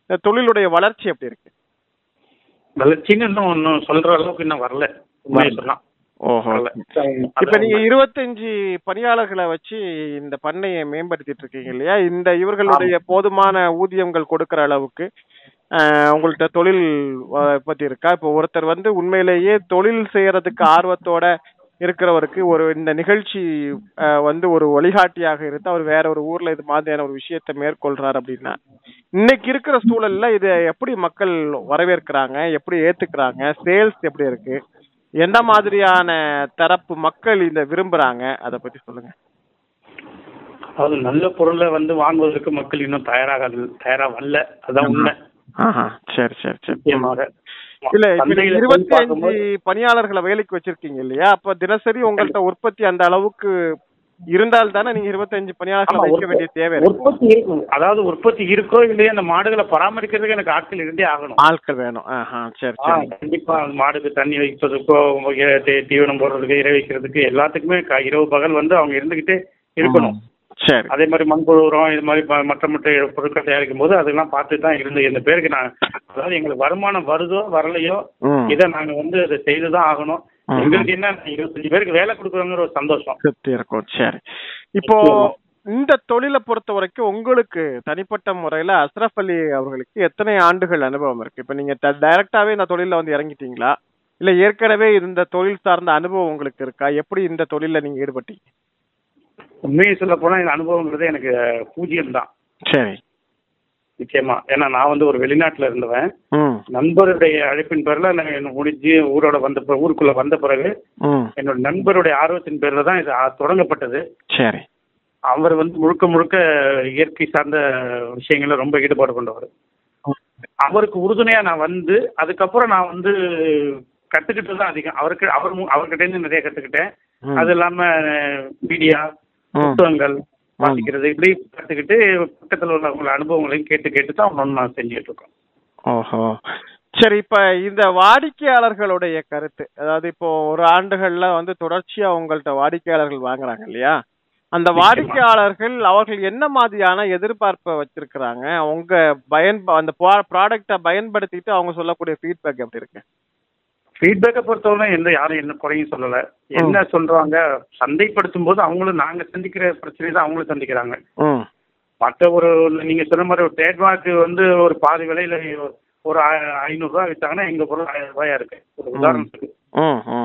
இந்த தொழிலுடைய வளர்ச்சி எப்படி இருக்கு? வளர்ச்சின்னு இன்னும் ஒன்னும் சொல்ற அளவுக்கு இன்னும் வரல. இப்ப நீங்க இருபத்தஞ்சு பணியாளர்களை வச்சு இந்த பண்ணையை மேம்படுத்திட்டு இருக்கீங்க இல்லையா? இந்த இவர்களுடைய போதுமான ஊதியங்கள் கொடுக்கற அளவுக்கு உங்கள்கிட்ட தொழில் பத்தி இருக்கா? இப்போ ஒருத்தர் வந்து உண்மையிலேயே தொழில் செய்யறதுக்கு ஆர்வத்தோட இருக்கிறவருக்கு ஒரு இந்த நிகழ்ச்சி வந்து ஒரு வழிகாட்டியாக இருந்து அவர் வேற ஒரு ஊர்ல இது மாதிரியான ஒரு விஷயத்த மேற்கொள்றாரு அப்படின்னா இன்னைக்கு இருக்கிற சூழல்ல இதை எப்படி மக்கள் வரவேற்கிறாங்க, எப்படி ஏத்துக்கிறாங்க, சேல்ஸ் எப்படி இருக்கு, எந்த மாதிரியான தரப்பு மக்கள் இதை விரும்புறாங்க, அதை பத்தி சொல்லுங்க. அதாவது நல்ல பொருளை வந்து வாங்குவதற்கு மக்கள் இன்னும் தயாராக தயாரா வரல, அதான் உண்மை. சரி சரி சரி. இல்ல இப்ப இருபத்தி அஞ்சு பணியாளர்களை வேலைக்கு வச்சிருக்கீங்க இல்லையா? அப்ப தினசரி உங்கள்கிட்ட உற்பத்தி அந்த அளவுக்கு இருந்தால் தானே நீங்க இருபத்தஞ்சு பணியாளர்களை வைக்க வேண்டிய தேவை. உற்பத்தி இருக்கும், அதாவது உற்பத்தி இருக்கோ இல்லையா அந்த மாடுகளை பராமரிக்கிறதுக்கு எனக்கு ஆட்கள் இருந்தே ஆகணும். ஆட்கள் வேணும். சரி சரி. கண்டிப்பா மாடுக்கு தண்ணி வைப்பதற்கோ தீவனம் போடுறதுக்கு இறை வைக்கிறதுக்கு எல்லாத்துக்குமே இரவு பகல் வந்து அவங்க இருந்துகிட்டே இருக்கணும். சரி. அதே மாதிரி மண்புழு உரம் இது மாதிரி மற்ற மற்ற பொருட்கள் தயாரிக்கும் போது அதெல்லாம் பார்த்துட்டு தான் இருந்து இந்த பேருக்கு நான் அதாவது எங்களுக்கு வருமானம் வருதோ வரலையோ இதை நாங்கள் வந்து அதை செய்துதான் ஆகணும். எங்களுக்கு என்ன இருபத்தஞ்சு பேருக்கு வேலை கொடுக்குறோங்கிற ஒரு சந்தோஷம் இருக்கும். சரி, இப்போ இந்த தொழிலை பொறுத்த வரைக்கும் உங்களுக்கு தனிப்பட்ட முறையில அஷ்ரப் அலி அவர்களுக்கு எத்தனை ஆண்டுகள் அனுபவம் இருக்கு? இப்போ நீங்க டைரக்டாவே இந்த தொழில வந்து இறங்கிட்டீங்களா இல்ல ஏற்கனவே இந்த தொழில் சார்ந்த அனுபவம் உங்களுக்கு இருக்கா? எப்படி இந்த தொழில நீங்க ஈடுபட்டீங்க? உண்மையை சொல்ல போனா இந்த அனுபவங்கிறது எனக்கு பூஜ்யம் தான். சரி, நிச்சயமா. ஏன்னா நான் வந்து ஒரு வெளிநாட்டுல இருந்தவன். நண்பருடைய அழைப்பின் பேர்ல நான் முடிஞ்சு ஊரோட வந்த ஊருக்குள்ள வந்த பிறகு என்னோட நண்பருடைய ஆர்வத்தின் பேர்ல தான் இது தொடங்கப்பட்டது. சரி. அவர் வந்து முழுக்க முழுக்க இயற்கை சார்ந்த விஷயங்கள ரொம்ப ஈடுபாடு கொண்டவர். அவருக்கு உறுதுணையா நான் வந்து அதுக்கப்புறம் நான் வந்து கத்துக்கிட்டு தான் அதிகம் அவருக்கு அவர் அவர்கிட்ட இருந்து நிறைய கத்துக்கிட்டேன். அது இல்லாம மீடியா புத்தகங்கள் வாசிக்கிறது இப்படி கற்றுக்கிட்டு பக்கத்தில் உள்ளவங்கள அனுபவங்களையும் கேட்டு கேட்டு தான் ஒன்று நான் செஞ்சுட்டு இருக்கோம். ஓஹோ, சரி. இப்போ இந்த வாடிக்கையாளர்களுடைய கருத்து, அதாவது இப்போ ஒரு ஆண்டுகள்ல வந்து தொடர்ச்சியாக உங்கள்கிட்ட வாடிக்கையாளர்கள் வாங்குறாங்க இல்லையா? அந்த வாடிக்கையாளர்கள் அவர்கள் என்ன மாதிரியான எதிர்பார்ப்பை வச்சிருக்கிறாங்க? அவங்க பயன்ப அந்த ப்ராடக்டை பயன்படுத்திட்டு அவங்க சொல்லக்கூடிய ஃபீட்பேக் எப்படி இருக்கு? ஃபீட்பேக்கை பொறுத்தவரை எந்த யாரும் என்ன குறையும் சொல்லலை. என்ன சொல்றாங்க, சந்தைப்படுத்தும் போது அவங்களும் நாங்கள் சந்திக்கிற பிரச்சனை தான் அவங்களும் சந்திக்கிறாங்க. மற்ற ஒரு நீங்கள் சொன்ன மாதிரி ஒரு ட்ரேட்மார்க் வந்து ஒரு பாதி விலையில ஒரு ஐநூறுரூவா விற்றாங்கன்னா எங்கள் பொருள் ஆயிரம் ரூபாயா இருக்கு ஒரு உதாரணத்துக்கு.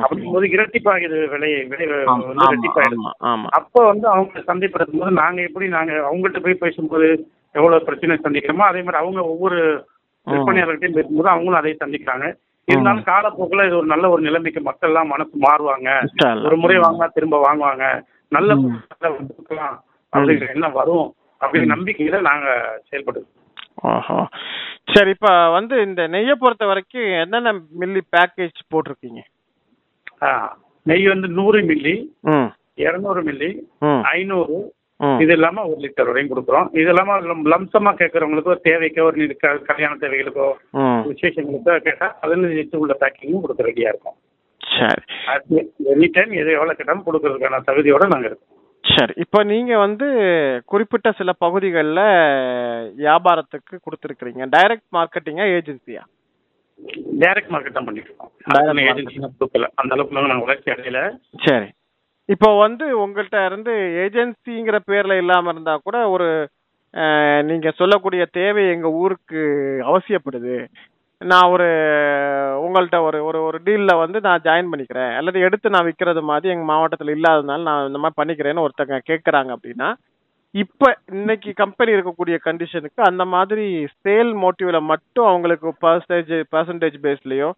அப்படிங்கும்போது இரட்டிப்பாகுது விலை விலை வந்து இரட்டிப்பாயிடுது. அப்போ வந்து அவங்க சந்தைப்படுத்தும் போது நாங்கள் எப்படி நாங்கள் அவங்கள்ட்ட போய் பேசும்போது எவ்வளோ பிரச்சனை சந்திக்கிறோமோ அதே மாதிரி அவங்க ஒவ்வொரு விற்பனையாளர்கிட்டையும் பேசும்போது அவங்களும் அதை சந்திக்கிறாங்க. இருந்தாலும் காலப்போக்கில் இது ஒரு நல்ல ஒரு நிலைமைக்கு மக்கள் எல்லாம் மனசு மாறுவாங்க. ஒரு முறை வாங்கினா திரும்ப வாங்குவாங்க, நல்ல வந்துக்கலாம் அப்படிங்கிற என்ன வரும் அப்படிங்கிற நம்பிக்கையில நாங்க செயல்படுவோம். ஆஹா, சரி. இப்ப வந்து இந்த நெய்யை பொறுத்த வரைக்கும் என்னென்ன மில்லி பேக்கேஜ் போட்டிருக்கீங்க? நெய் வந்து நூறு மில்லி, இருநூறு மில்லி, ஐநூறு, இது இல்லாம ஒரு லிட்டர் வரையும் கொடுக்குறோம். இது இல்லாம லம்சமா கேட்கறவங்களுக்கோ தேவைக்கோ ஒரு கல்யாண தேவைகளுக்கோ விசேஷங்களுக்கோ கேட்டா பதினஞ்சு லிட்டர் உள்ள பேக்கிங்கும் கொடுக்க ரெடியா இருக்கும். சரி, எனி டைம் எது எவ்வளவு கேட்டாலும் கொடுக்கறதுக்கான தகுதியோட நாங்க இருக்கோம். சரி, இப்போ நீங்க வந்து குறிப்பிட்ட சில பகுதிகளில் வியாபாரத்துக்கு கொடுத்துருக்கீங்க. டைரக்ட் மார்க்கெட்டிங்கா ஏஜென்சியா? டைரக்ட் மார்க்கெட் தான் பண்ணிட்டு இருக்கோம். அந்த அளவுக்கு நாங்கள் வளர்ச்சி அடையல. சரி, இப்போ வந்து உங்கள்கிட்ட இருந்து ஏஜென்சிங்கிற பேர்ல இல்லாமல் இருந்தா கூட ஒரு நீங்க சொல்லக்கூடிய தேவை எங்க ஊருக்கு அவசியப்படுது, நான் ஒரு உங்கள்கிட்ட ஒரு ஒரு ஒரு டீலில் வந்து நான் ஜாயின் பண்ணிக்கிறேன் அல்லது எடுத்து நான் விற்கிறது மாதிரி எங்கள் மாவட்டத்தில் இல்லாததுனால நான் இந்த மாதிரி பண்ணிக்கிறேன்னு ஒருத்தங்க கேட்குறாங்க அப்படின்னா, இப்போ இன்னைக்கு கம்பெனி இருக்கக்கூடிய கண்டிஷனுக்கு அந்த மாதிரி சேல் மோட்டிவில் மட்டும் அவங்களுக்கு பர்சன்டேஜ் பர்சன்டேஜ் பேஸ்லேயோ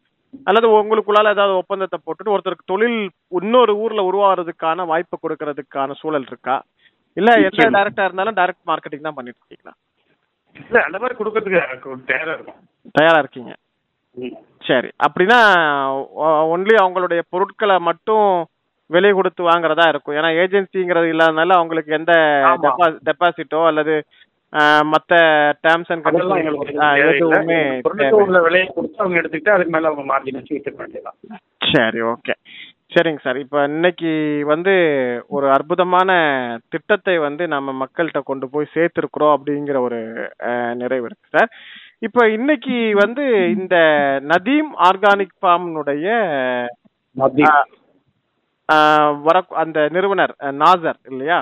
அல்லது உங்களுக்குள்ளால் ஏதாவது ஒப்பந்தத்தை போட்டுட்டு ஒருத்தருக்கு தொழில் இன்னொரு ஊரில் உருவாகிறதுக்கான வாய்ப்பு கொடுக்கறதுக்கான சூழல் இருக்கா? இல்லை எந்த டைரக்டாக இருந்தாலும் டைரக்ட் மார்க்கெட்டிங் தான் பண்ணிட்டு இருக்கீங்களா? இல்லை, அந்த மாதிரி கொடுக்கறதுக்கு தயாராக இருக்கும். தயாராக இருக்கீங்க. சரி, அப்படின்னா ஒன்லி அவங்களுடைய பொருட்களை மட்டும் விலை கொடுத்து வாங்குறதா இருக்கும். ஏன்னா ஏஜென்சிங்கிறது இல்லாதனால அவங்களுக்கு எந்த டெபாசிட்டோ அல்லது மற்ற டேர்ம்ஸ் அண்ட் கண்டிஷன்ஸ். சரி, ஓகே, சரிங்க சார். இப்போ இன்னைக்கு வந்து ஒரு அற்புதமான திட்டத்தை வந்து நம்ம மக்கள்கிட்ட கொண்டு போய் சேர்த்துருக்குறோம் அப்படிங்கிற ஒரு நிறைவு இருக்கு சார். இப்போ இன்னைக்கு வந்து இந்த நதீஃப் ஆர்கானிக் ஃபார்ம்னுடைய வர அந்த நிறுவனர் நாசர் இல்லையா,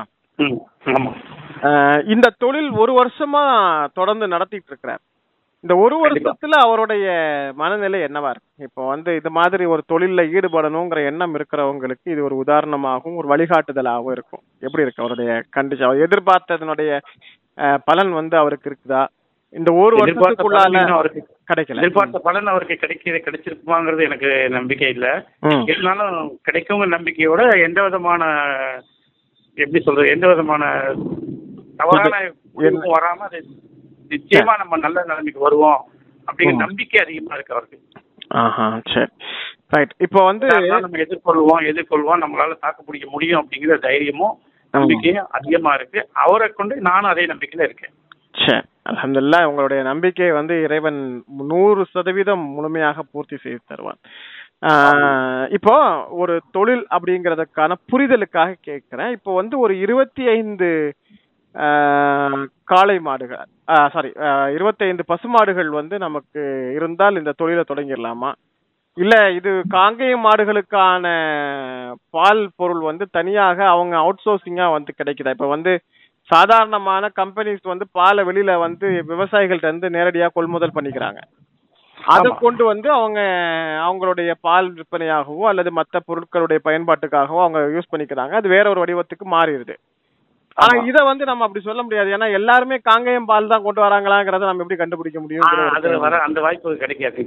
இந்த தொழில் ஒரு வருஷமா தொடர்ந்து நடத்திட்டு இருக்கிறார். இந்த ஒரு வருஷத்துல அவருடைய மனநிலை என்னவா இருக்கு? இப்போ வந்து இது மாதிரி ஒரு தொழில ஈடுபடணுங்கிற எண்ணம் இருக்கிறவங்களுக்கு இது ஒரு உதாரணமாகவும் ஒரு வழிகாட்டுதலாகவும் இருக்கும். எப்படி இருக்கு அவருடைய கண்டிஷன்? அவர் எதிர்பார்த்ததனுடைய பலன் வந்து அவருக்கு இருக்குதா? இந்த ஒரு வருஷத்துக்குள்ளால அவருக்கு கிடைக்கல எதிர்பார்த்த பலன் அவருக்கு கிடைக்க கிடைச்சிருக்குமாங்கிறது எனக்கு நம்பிக்கை இல்லை. இருந்தாலும் கிடைக்குங்கிற நம்பிக்கையோட எந்த விதமான எப்படி சொல்றது எந்த விதமான தவறான வராம அது நிச்சயமா நம்ம நல்ல நிலைமைக்கு வருவோம் அப்படிங்கிற நம்பிக்கை அதிகமா இருக்கு அவருக்கு. சரி, ரைட். இப்போ வந்து நம்ம எதிர்கொள்வோம் எதிர்கொள்வோம் நம்மளால தாக்கு பிடிக்க முடியும் அப்படிங்கிற தைரியமும் நம்பிக்கையும் அதிகமா இருக்கு அவரை கொண்டு. நானும் அதே நம்பிக்கையில இருக்கேன். சரி, அல்ஹம்துலில்லாஹ். உங்களுடைய நம்பிக்கையை வந்து இறைவன் நூறு சதவீதம் முழுமையாக பூர்த்தி செய்து தருவான். இப்போ ஒரு தொழில் அப்படிங்கிறதுக்கான புரிதலுக்காக கேட்கிறேன். இப்போ வந்து ஒரு இருபத்தி ஐந்து காளை மாடுகள் சாரி இருபத்தி ஐந்து பசுமாடுகள் வந்து நமக்கு இருந்தால் இந்த தொழிலை தொடங்கிடலாமா? இல்லை இது காங்கேயம் மாடுகளுக்கான பால் பொருள் வந்து தனியாக அவங்க அவுட் சோர்சிங்காக வந்து கிடைக்குதா? இப்போ வந்து சாதாரணமான கம்பெனிஸ் வந்து பாலை வெளியில வந்து விவசாயிகள்கிட்ட வந்து நேரடியாக கொள்முதல் பண்ணிக்கிறாங்க. அதை கொண்டு வந்து அவங்க அவங்களுடைய பால் விற்பனையாகவோ அல்லது மற்ற பொருட்களுடைய பயன்பாட்டுக்காகவோ அவங்க யூஸ் பண்ணிக்கிறாங்க. அது வேற ஒரு வடிவத்துக்கு மாறிடுது. ஆனா இதை வந்து நம்ம அப்படி சொல்ல முடியாது. ஏன்னா எல்லாருமே காங்கேயம் பால் தான் கொண்டு வராங்களாங்கிறத நம்ம எப்படி கண்டுபிடிக்க முடியும்? அந்த வாய்ப்பு கிடைக்காது.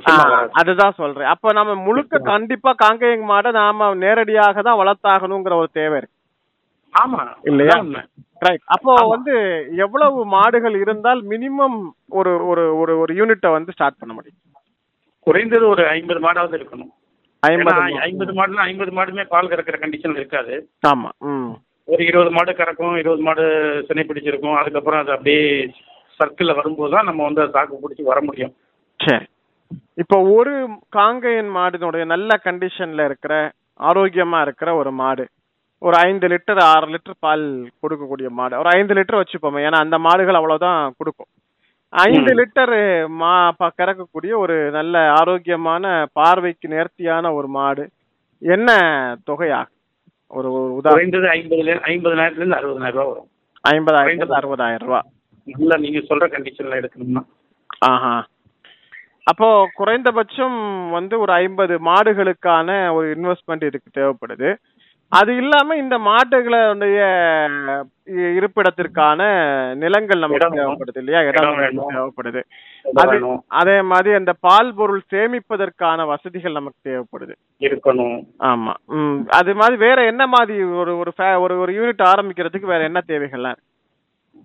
அதுதான் சொல்றேன். அப்ப நம்ம முழுக்க கண்டிப்பா காங்கேயம் மாட நாம நேரடியாக தான் வளர்த்தாகணுங்கிற ஒரு தேவை இருக்கு. ஆமா இல்லையா? ரைட். அப்போ வந்து எவ்வளவு மாடுகள் இருந்தால் மினிமம் ஒரு ஒரு ஒரு ஒரு யூனிட்டை வந்து ஸ்டார்ட் பண்ண முடியும்? குறைந்தது ஒரு ஐம்பது மாடாவது இருக்கணும். ஐம்பது மாடுனா ஐம்பது மாடுமே பால் கறக்கிற கண்டிஷன் இருக்காது. ஆமா, ஒரு இருபது மாடு கறக்கும், இருபது மாடு சினை பிடிச்சிருக்கும். அதுக்கப்புறம் அது அப்படியே சர்க்கிளில் வரும்போது தான் நம்ம வந்து தாக்கு பிடிச்சி வர முடியும். சரி, இப்போ ஒரு காங்கேயன் மாடுனுடைய நல்ல கண்டிஷன்ல இருக்கிற ஆரோக்கியமா இருக்கிற ஒரு மாடு ஒரு ஐந்து லிட்டர் ஆறு லிட்டர் பால் கொடுக்கக்கூடிய மாடு ஒரு ஐந்து லிட்டர் வச்சுப்போமே. ஏன்னா அந்த மாடுகள் அவ்வளோதான் கொடுக்கும். ஐந்து லிட்டரு மா கறக்கக்கூடிய ஒரு நல்ல ஆரோக்கியமான பார்வைக்கு நேர்த்தியான ஒரு மாடு என்ன தொகையாகும்? ஒரு ஐம்பதாயிரத்துல அறுபதாயிரம் ரூபா வரும். ஐம்பதாயிரத்துல அறுபதாயிரம் ரூபா இல்ல நீங்க சொல்ற கண்டிஷன்ல எடுக்கணும்னா. ஆஹா, அப்போ குறைந்தபட்சம் வந்து ஒரு ஐம்பது மாடுகளுக்கான ஒரு இன்வெஸ்ட்மெண்ட் இதுக்கு தேவைப்படுது. அது இல்லாம இந்த மாடுகளுடைய இருப்பிடத்திற்கான நிலங்கள் நமக்கு தேவைப்படுது இல்லையா? இடம் தேவைப்படுது. அது அதே மாதிரி அந்த பால் பொருள் சேமிப்பதற்கான வசதிகள் நமக்கு தேவைப்படுது இருக்கணும். ஆமா. உம் அது மாதிரி வேற என்ன மாதிரி ஒரு ஒரு ஒரு யூனிட் ஆரம்பிக்கிறதுக்கு வேற என்ன தேவைகள்லாம்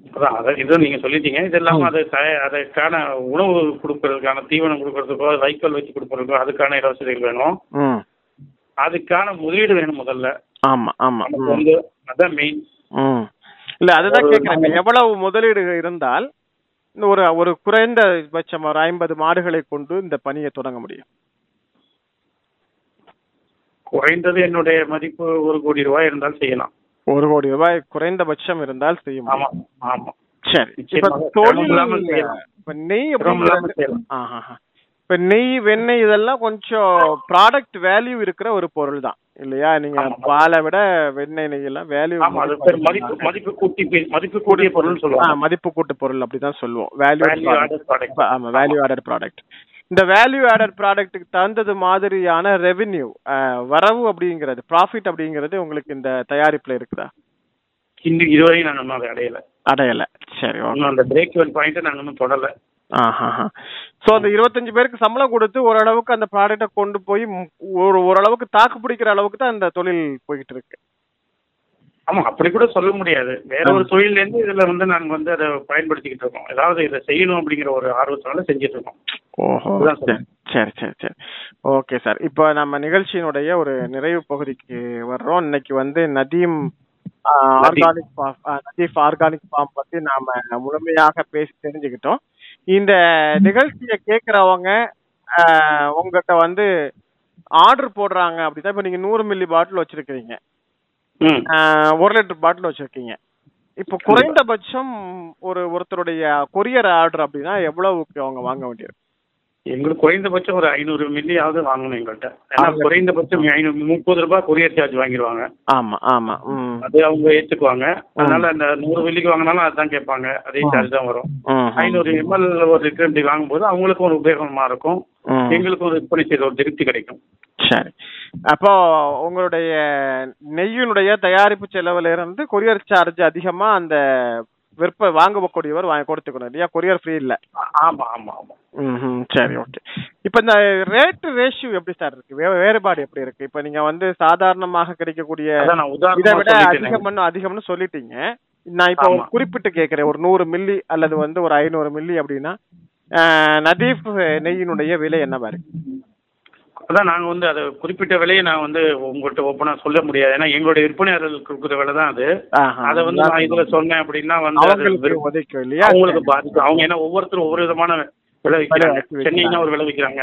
இருக்கு? இது நீங்க சொல்லிட்டீங்க. இது இல்லாம அது அதற்கான உணவு கொடுக்கறதுக்கான தீவனம் கொடுக்கறதுக்கோ வைக்கோல் வச்சு கொடுக்கறதுக்கோ அதுக்கான இட வசதிகள் வேணும். அதுக்கான முதலீடு வேணும் முதல்ல. ஆமா ஆமா வந்து அதான் மெயின். ம் இல்ல அதுதான் கேக்குறேன். எவ்வளவு முதலீடு இருந்தால் ஒரு ஒரு குறைந்த பட்சம் ஒரு ஐம்பது மாடுகளை கொண்டு இந்த பணியை தொடங்க முடியும்? குறைந்தது என்னுடைய மதிப்பு ஒரு கோடி ரூபாய் இருந்தால் செய்யலாம். ஒரு கோடி ரூபாய் குறைந்தபட்சம் இருந்தால் செய்ய முடியும். சரி, இப்ப நெய் இப்ப நெய் வெண்ணெய் இதெல்லாம் கொஞ்சம் ப்ராடக்ட் வேல்யூ இருக்கிற ஒரு பொருள் தான் இல்லையா? நீங்க பாலை விட வெண்ணெய் நெய் எல்லாம் வேல்யூ மதிப்பு கூட்டி மதிப்பு கூடிய பொருள் சொல்லுவோம், மதிப்பு கூட்டு பொருள் அப்படிதான் சொல்லுவோம். Value added product. ஆமா, வேல்யூ ஆடட் ப்ராடக்ட். இந்த வேல்யூ ஆடட் ப்ராடக்ட்டுக்கு தகுந்தது மாதிரியான ரெவென்யூ வரவு அப்படிங்கிறது ப்ராஃபிட் அப்படிங்கிறது உங்களுக்கு இந்த தயாரிப்புல இருக்குதா? இன்னும் இதுவரை நான் நம்ம அதை அடையலை அடையலை சரி, அந்த பிரேக் ஈவன் பாயிண்ட்டை நாங்கள் இன்னும் தொடலை. ஆஹாஹா. ஸோ அந்த இருபத்தஞ்சு பேருக்கு சம்பளம் கொடுத்து ஓரளவுக்கு அந்த ப்ராடக்டை கொண்டு போய் ஒரு ஓரளவுக்கு தாக்கு பிடிக்கிற அளவுக்கு தான் அந்த தொழில் போய்கிட்டு இருக்கு. ஆமா, அப்படி கூட சொல்ல முடியாது. வேற ஒரு தொழில இருந்து இதுல வந்து நாங்க வந்து அதை பயன்படுத்திக்கிட்டு இருக்கோம். ஏதாவது இதை செய்யணும் அப்படிங்கிற ஒரு ஆர்வத்தினால செஞ்சுட்டு இருக்கோம். ஓஹோ, சரி சரி சரி, ஓகே சார். இப்போ நம்ம நிகழ்ச்சியினுடைய ஒரு நிறைவு பகுதிக்கு வர்றோம். இன்னைக்கு வந்து Nadeem organic farm, நதீஃப் ஆர்கானிக் ஃபார்ம் பத்தி நாம முழுமையாக பேசி தெரிஞ்சுக்கிட்டோம். இந்த நிகழ்ச்சியை கேட்கறவங்க உங்ககிட்ட வந்து ஆர்டர் போடுறாங்க அப்படிதான். இப்ப நீங்க நூறு மில்லி பாட்டில் வச்சிருக்கிறீங்க, ஒரு லிட்டர் பாட்டில் வச்சிருக்கீங்க. இப்போ குறைந்தபட்சம் ஒரு ஒருத்தருடைய கொரியர் ஆர்டர் அப்படின்னா எவ்வளவுக்கு அவங்க வாங்க வேண்டியிருக்கு? எங்களுக்கு குறைந்தபட்சம் ஒரு ஐநூறு மில்லியாவது வாங்கணும் எங்கள்கிட்ட. ஏன்னா குறைந்தபட்சம் ஐநூறு முப்பது ரூபாய் கொரியர் சார்ஜ் வாங்கிடுவாங்க. ஆமா ஆமா, அது அவங்க ஏற்றுக்குவாங்க. அதனால அந்த நூறு மில்லிக்கு வாங்கினாலும் அதுதான் கேட்பாங்க, அதே சார்ஜ் தான் வரும். ஐநூறு எம்எல் ஒரு லிட்டர் இப்படி வாங்கும்போது அவங்களுக்கும் ஒரு உபயோகமா இருக்கும், எங்களுக்கும் ஒரு விற்பனை செய்த ஒரு திருப்தி கிடைக்கும். சரி, அப்போ உங்களுடைய நெய்யினுடைய தயாரிப்பு செலவுல இருந்து கொரியர் சார்ஜ் அதிகமா அந்த விற்ப வாங்கக்கூடியவர் வாங்கி கொடுத்துக்கணும் இல்லையா? கொரியர் ஃப்ரீ இல்லை. ஆமா ஆமா ஆமா. ம், சரி, ஓகே. இப்போ இந்த ரேட்டு ரேஷியோ எப்படி சார் இருக்கு? வே வேறுபாடு எப்படி இருக்கு? இப்போ நீங்க வந்து சாதாரணமாக கிடைக்கக்கூடிய இதை விட அதிகம்னு அதிகம்னு சொல்லிட்டீங்க. நான் இப்போ குறிப்பிட்டு கேட்கறேன், ஒரு நூறு மில்லி அல்லது வந்து ஒரு ஐநூறு மில்லி அப்படின்னா நதீஃப் நெய்யினுடைய விலை என்னவா இருக்கு? அதான் நாங்கள் வந்து அதை குறிப்பிட்ட விலையை நான் வந்து உங்கள்கிட்ட ஓப்பனாக சொல்ல முடியாது. ஏன்னா எங்களுடைய விற்பனையாளர்களுக்கு கொடுக்குற விலை தான் அது. அதை வந்து நான் இதில் சொன்னேன் அப்படின்னா வந்து அவங்களுக்கு பாதிக்கும். அவங்க ஏன்னா ஒவ்வொருத்தரும் ஒவ்வொரு விதமான விலை விற்கிறாங்க. சென்னைன்னா ஒரு விலை விற்கிறாங்க,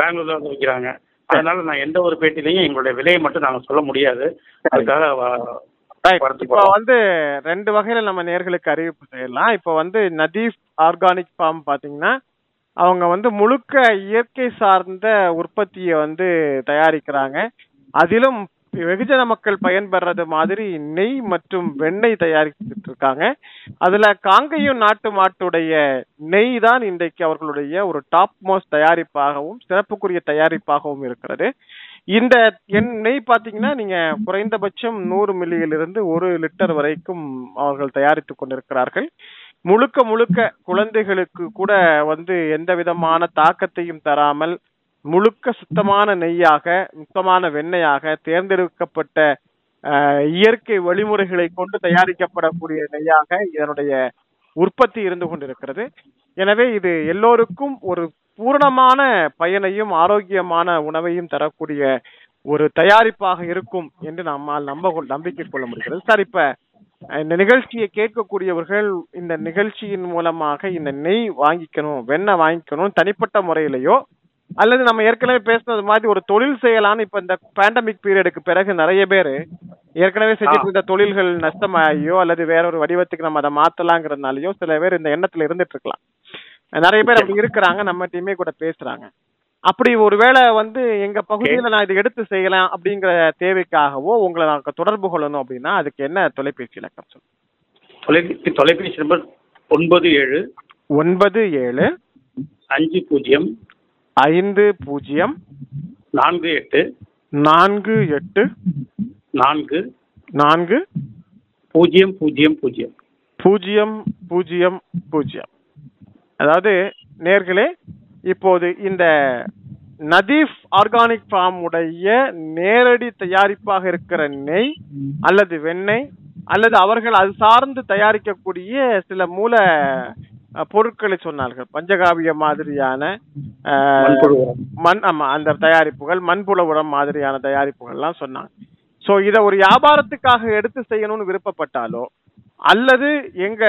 பெங்களூர்ல வந்து விற்கிறாங்க. அதனால நான் எந்த ஒரு பேட்டிலையும் எங்களுடைய விலையை மட்டும் நாங்கள் சொல்ல முடியாது. அதுக்காக இப்போ வந்து ரெண்டு வகையில நம்ம நேர்களுக்கு அறிவிப்பு செய்யலாம். இப்போ வந்து நதீஃப் ஆர்கானிக் ஃபார்ம் பார்த்தீங்கன்னா அவங்க வந்து முழுக்க இயற்கை சார்ந்த உற்பத்தியை வந்து தயாரிக்கிறாங்க. அதிலும் வெகுஜன மக்கள் பயன்பெறது மாதிரி நெய் மற்றும் வெண்ணெய் தயாரிச்சுட்டு இருக்காங்க. அதுல காங்கேயன் நாட்டு மாட்டுடைய நெய் தான் இன்றைக்கு அவர்களுடைய ஒரு டாப் மோஸ்ட் தயாரிப்பாகவும் சிறப்புக்குரிய தயாரிப்பாகவும் இருக்கிறது. இந்த நெய் பாத்தீங்கன்னா நீங்க குறைந்தபட்சம் நூறு மில்லியிலிருந்து ஒரு லிட்டர் வரைக்கும் அவர்கள் தயாரித்து கொண்டிருக்கிறார்கள். முழுக்க முழுக்க குழந்தைகளுக்கு கூட வந்து எந்த விதமான தாக்கத்தையும் தராமல் முழுக்க சுத்தமான நெய்யாக சுத்தமான வெண்ணெயாக தேர்ந்தெடுக்கப்பட்ட இயற்கை வழிமுறைகளை கொண்டு தயாரிக்கப்படக்கூடிய நெய்யாக இதனுடைய உற்பத்தி இருந்து கொண்டிருக்கிறது. எனவே இது எல்லோருக்கும் ஒரு பூரணமான பயனையும் ஆரோக்கியமான உணவையும் தரக்கூடிய ஒரு தயாரிப்பாக இருக்கும் என்று நம்மால் நம்ப நம்பிக்கை கொள்ள முடிகிறது சார். இப்ப இந்த நிகழ்ச்சியை கேட்கக்கூடியவர்கள் இந்த நிகழ்ச்சியின் மூலமாக இந்த நெய் வாங்கிக்கணும், வெண்ணெய் வாங்கிக்கணும் தனிப்பட்ட முறையிலையோ அல்லது நம்ம ஏற்கனவே பேசுனது மாதிரி ஒரு தொழில் செய்யலான்னு இப்போ இந்த பேண்டமிக் பீரியடுக்கு பிறகு நிறைய பேர் ஏற்கனவே செஞ்சுட்டு இருந்த தொழில்கள் நஷ்டமாகியோ அல்லது வேற ஒரு வடிவத்துக்கு நம்ம அதை மாற்றலாங்கிறதுனாலையோ சில பேர் இந்த எண்ணத்துல இருந்துட்டு இருக்கலாம். நிறைய பேர் அப்படி இருக்கிறாங்க, நம்ம டீமே கூட பேசுறாங்க. அப்படி ஒருவேளை வந்து எங்க பகுதியில நான் இதை எடுத்து செய்யலாம் அப்படிங்கிற தேவைக்காகவோ உங்களை நான் தொடர்பு கொள்ளணும் அப்படின்னா அதுக்கு என்ன தொலைபேசி இலக்கம் சொல்லுங்க? தொலைபேசி நம்பர் ஒன்பது ஏழு ஒன்பது ஏழு அஞ்சு பூஜ்ஜியம் ஐந்து பூஜ்ஜியம் நான்கு எட்டு நான்கு எட்டு நான்கு நான்கு பூஜ்ஜியம் பூஜ்ஜியம் பூஜ்ஜியம் பூஜ்ஜியம் பூஜ்ஜியம் பூஜ்ஜியம். அதாவது நேர்களே, இப்போது இந்த நதீஃப் ஆர்கானிக் ஃபார்ம் உடைய நேரடி தயாரிப்பாக இருக்கிற நெய் அல்லது வெண்ணெய் அல்லது அவர்கள் அது சார்ந்து தயாரிக்கக்கூடிய சில மூல பொருட்களை சொன்னார்கள். பஞ்சகாவிய மாதிரியான மண், ஆமா, அந்த தயாரிப்புகள் மண்புல உரம் மாதிரியான தயாரிப்புகள்லாம் சொன்னாங்க. ஸோ இதை ஒரு வியாபாரத்துக்காக எடுத்து செய்யணும்னு விருப்பப்பட்டாலோ அல்லது எங்க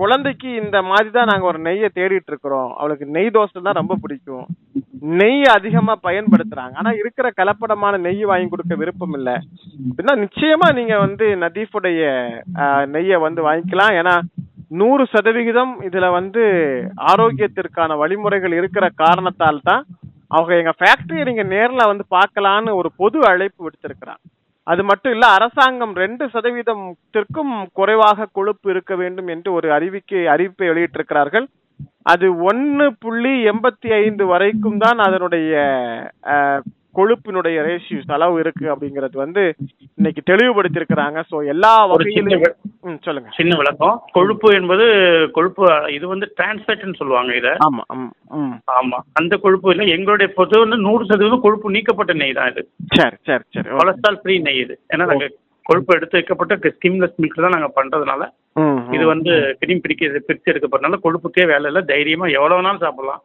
குழந்தைக்கு இந்த மாதிரி தான் நாங்க ஒரு நெய்யை தேடிட்டு இருக்கிறோம், அவளுக்கு நெய் தோசை தான் ரொம்ப பிடிக்கும், நெய் அதிகமா பயன்படுத்துறாங்க, ஆனா இருக்கிற கலப்படமான நெய் வாங்கி கொடுக்க விருப்பம் இல்லை அப்படின்னா நிச்சயமா நீங்க வந்து நதீஃபுடைய நெய்யை வந்து வாங்கிக்கலாம். ஏன்னா நூறு சதவிகிதம் இதுல வந்து ஆரோக்கியத்திற்கான வழிமுறைகள் இருக்கிற காரணத்தால் தான் அவங்க எங்க ஃபேக்டரியை நீங்க நேர்ல வந்து பார்க்கலான்னு ஒரு பொது அழைப்பு விடுத்திருக்கிறாங்க. அது மட்டும் இல்ல, அரசாங்கம் ரெண்டு சதவீதத்திற்கும் குறைவாக கொழுப்பு இருக்க வேண்டும் என்று ஒரு அறிவிக்கை அறிவிப்பை வெளியிட்டிருக்கிறார்கள். அது ஒன்னு புள்ளி எண்பத்தி ஐந்து வரைக்கும் தான் அதனுடைய கொழுப்பினுடைய ரேஷியோஸ் அளவு இருக்கு அப்படிங்கிறது வந்து இன்னைக்கு தெளிவுபடுத்திருக்கிறாங்க. ஸோ எல்லா வகையிலும் சொல்லுங்க. சின்ன விளக்கம், கொழுப்பு என்பது கொழுப்பு இது வந்து டிரான்ஸ்பேட்னு சொல்லுவாங்க இதை. ஆமா ஆமா, அந்த கொழுப்பு இல்லை. எங்களுடைய பொது வந்து நூறு சதவீதம் கொழுப்பு நீக்கப்பட்ட நெய் தான் இது. சரி சரி சரி, கொலஸ்ட்ரால் ஃப்ரீ நெய் இது. ஏன்னா நாங்கள் கொழுப்பு எடுத்து வைக்கப்பட்ட ஸ்கிம்லெஸ் மில்க் தான் நாங்கள் பண்றதுனால இது வந்து கிரீம் பிரிக்க பிரிச்சு எடுக்கப்படுறதுனால கொழுப்புக்கே வேலை இல்லை, தைரியமா எவ்வளவு நாளும் சாப்பிடலாம்.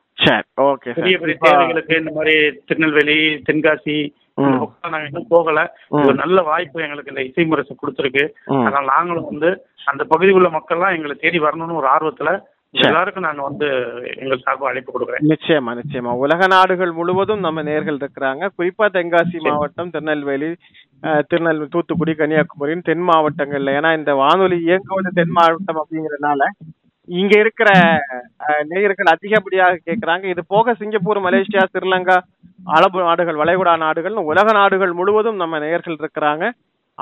பெரிய பெரிய தேவைகளுக்கு இந்த மாதிரி திருநெல்வேலி தென்காசி நாங்க இன்னும் போகல. ஒரு நல்ல வாய்ப்பு எங்களுக்கு இந்த இசைமுரசு கொடுத்துருக்கு. அதனால நாங்களும் வந்து அந்த பகுதி உள்ள மக்கள் எல்லாம் எங்களை தேடி வரணும்னு ஒரு ஆர்வத்துல எல்லாருக்கும் நான் வந்து எங்களுக்கு சார்பாக அழைப்பு கொடுக்குறேன். நிச்சயமா நிச்சயமா, உலக நாடுகள் முழுவதும் நம்ம நேர்கள் இருக்கிறாங்க. குறிப்பா தென்காசி மாவட்டம், திருநெல்வேலி, திருநெல்வேலி, தூத்துக்குடி, கன்னியாகுமரின்னு தென் மாவட்டங்கள்ல, ஏன்னா இந்த வானொலி இயங்குவது தென் மாவட்டம் அப்படிங்கறதுனால இங்க இருக்கிற நேயர்கள் அதிகப்படியாக கேட்கிறாங்க. இது போக சிங்கப்பூர், மலேசியா, ஸ்ரீலங்கா, அரபு நாடுகள், வளைகுடா நாடுகள்னு உலக நாடுகள் முழுவதும் நம்ம நேயர்கள் இருக்கிறாங்க.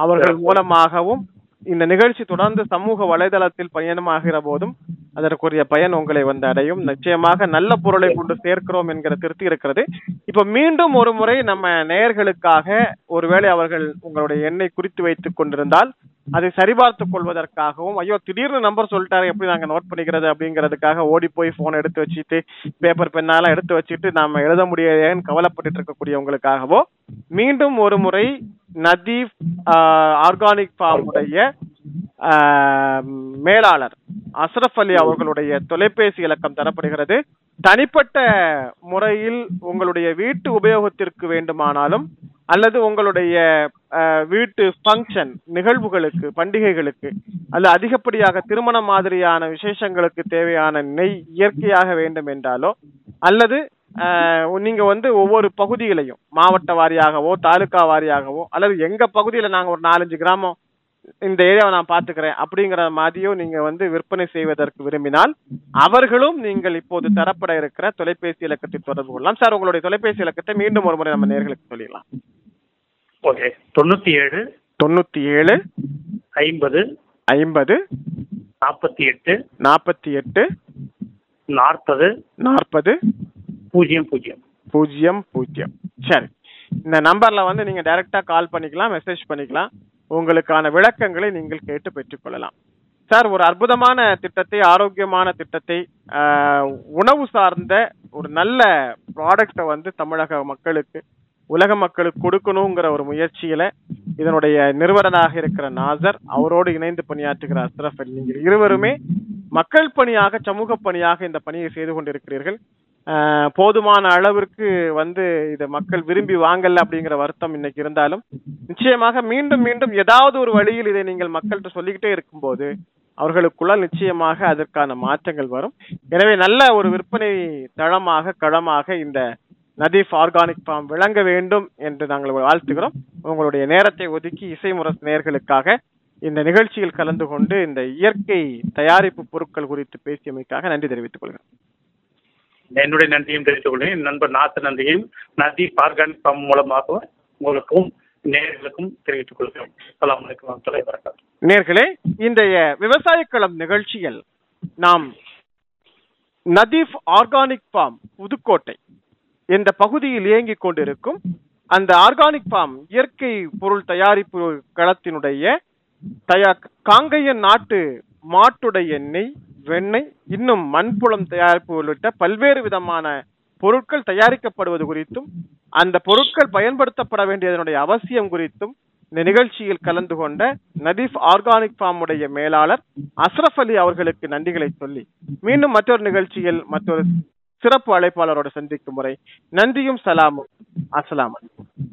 அவர்கள் மூலமாகவும் இந்த நிகழ்ச்சி தொடர்ந்து சமூக வலைதளத்தில் பயணமாகிற போதும் அதற்குரிய பயன் உங்களை வந்து அடையும். நிச்சயமாக நல்ல பொருளை கொண்டு சேர்க்கிறோம் என்கிற திருப்தி இருக்கிறது. இப்ப மீண்டும் ஒரு முறை நம்ம நேயர்களுக்காக ஒருவேளை அவர்கள் உங்களுடைய எண்ணை குறித்து வைத்துக் கொண்டிருந்தால் அதை சரிபார்த்துக் கொள்வதற்காகவும், ஐயோ திடீர்னு நம்பர் சொல்லிட்டாரு எப்படி நாங்க நோட் பண்ணிக்கிறது அப்படிங்கிறதுக்காக ஓடி போய் போனை எடுத்து வச்சுட்டு பேப்பர் பெண்ணாலாம் எடுத்து வச்சுட்டு நாம எழுத முடியாதேன்னு கவலைப்பட்டு இருக்கக்கூடியவங்களுக்காகவோ மீண்டும் ஒரு முறை நதீஃப் ஆர்கானிக் ஃபார்ம் உடைய மேலாளர் அஷ்ரப் அலி அவர்களுடைய தொலைபேசி இலக்கம் தரப்படுகிறது. தனிப்பட்ட முறையில் உங்களுடைய வீட்டு உபயோகத்திற்கு வேண்டுமானாலும் அல்லது உங்களுடைய வீட்டு ஃபங்க்ஷன் நிகழ்வுகளுக்கு, பண்டிகைகளுக்கு அல்லது அதிகப்படியாக திருமண மாதிரியான விசேஷங்களுக்கு தேவையான நெய் இயற்கையாக வேண்டும் என்றாலோ அல்லது நீங்க வந்து ஒவ்வொரு பகுதிகளையும் மாவட்ட வாரியாகவோ தாலுகா வாரியாகவோ அல்லது எங்க பகுதியில நாங்க ஒரு நாலஞ்சு கிராமம் இந்த ஏரியாவை நான் பாத்துக்கிறேன் அப்படிங்கிற மாதிரியும் நீங்க வந்து விற்பனை செய்வதற்கு விரும்பினால் அவர்களும் நீங்கள் இப்போது தரப்பட இருக்கிற தொலைபேசி இலக்கத்தை தொடர்பு கொள்ளலாம். சார் உங்களுடைய தொலைபேசி இலக்கத்தை மீண்டும் ஒரு முறை நம்ம நேர்களுக்கு சொல்லிடலாம். ஓகே, தொண்ணூத்தி ஏழு தொண்ணூத்தி ஏழு ஐம்பது ஐம்பது நாற்பத்தி எட்டு நாற்பத்தி எட்டு நாற்பது நாற்பது பூஜ்ஜியம் பூஜ்ஜியம் பூஜ்ஜியம் பூஜ்ஜியம். சரி, இந்த நம்பர்ல வந்து நீங்க டைரக்டா கால் பண்ணிக்கலாம், மெசேஜ் பண்ணிக்கலாம், உங்களுக்கான விளக்கங்களை நீங்கள் கேட்டு பெற்றுக்கொள்ளலாம். சார், ஒரு அற்புதமான திட்டத்தை, ஆரோக்கியமான திட்டத்தை, உணவு சார்ந்த ஒரு நல்ல ப்ராடக்டை வந்து தமிழக மக்களுக்கு, உலக மக்களுக்கு கொடுக்கணுங்கிற ஒரு முயற்சியில இதனுடைய நிறுவனராக இருக்கிற நாசர், அவரோடு இணைந்து பணியாற்றுகிற அஷ்ரப் அலி, நீங்கள் இருவருமே மக்கள் பணியாக, சமூக பணியாக இந்த பணியை செய்து கொண்டிருக்கிறீர்கள். போதுமான அளவிற்கு வந்து இதை மக்கள் விரும்பி வாங்கல அப்படிங்கிற வருத்தம் இன்னைக்கு இருந்தாலும் நிச்சயமாக மீண்டும் மீண்டும் ஏதாவது ஒரு வழியில் இதை நீங்கள் மக்கள்கிட்ட சொல்லிக்கிட்டே இருக்கும்போது அவர்களுக்குள்ள நிச்சயமாக அதற்கான மாற்றங்கள் வரும். எனவே நல்ல ஒரு விற்பனை தளமாக, களமாக இந்த நதீஃப் ஆர்கானிக் ஃபார்ம் விளங்க வேண்டும் என்று நாங்கள் வாழ்த்துகிறோம். உங்களுடைய நேரத்தை ஒதுக்கி இசைமுரசு நேயர்களுக்காக இந்த நிகழ்ச்சியில் கலந்து கொண்டு இந்த இயற்கை தயாரிப்பு பொருட்கள் குறித்து பேசியமைக்காக நன்றி தெரிவித்துக் கொள்கிறேன். என்னுடைய நன்றியும் தெரிவித்துக் கொள்கிறேன். என் நண்பர் நாசர் நன்றியும் நதீஃப் ஆர்கானிக் ஃபார்ம் மூலமாக உங்களுக்கும் நேர்களுக்கும் தெரிவித்துக் கொள்கிறேன். அஸ்ஸலாமு அலைக்கும் வரஹ்மத்துல்லாஹி வபரகாத்துஹு. நேர்களே, இன்றைய விவசாய களம் நிகழ்ச்சியில் நாம் நதீஃப் ஆர்கானிக் ஃபார்ம் புதுக்கோட்டை இந்த பகுதியில் இயங்கிக் கொண்டிருக்கும் அந்த ஆர்கானிக் ஃபார்ம் இயற்கை பொருள் தயாரிப்பு களத்தினுடைய தயா காங்கேயன் நாட்டு மாட்டுடைய நெய், வெண்ணெய், இன்னும் மண்புலம் தயாரிப்பு உள்ளிட்ட பல்வேறு விதமான பொருட்கள் தயாரிக்கப்படுவது குறித்தும் அந்த பொருட்கள் பயன்படுத்தப்பட வேண்டியதனுடைய அவசியம் குறித்தும் இந்த நிகழ்ச்சியில் கலந்து கொண்ட நதீஃப் ஆர்கானிக் ஃபார்ம் உடைய மேலாளர் அஷ்ரப் அலி அவர்களுக்கு நன்றிகளை சொல்லி மீண்டும் மற்றொரு நிகழ்ச்சியில் மற்றொரு சிறப்பு அழைப்பாளரோடு சந்திக்கும் முறை நன்றியும் சலாமும். அஸ்ஸலாமு அலைக்கும்.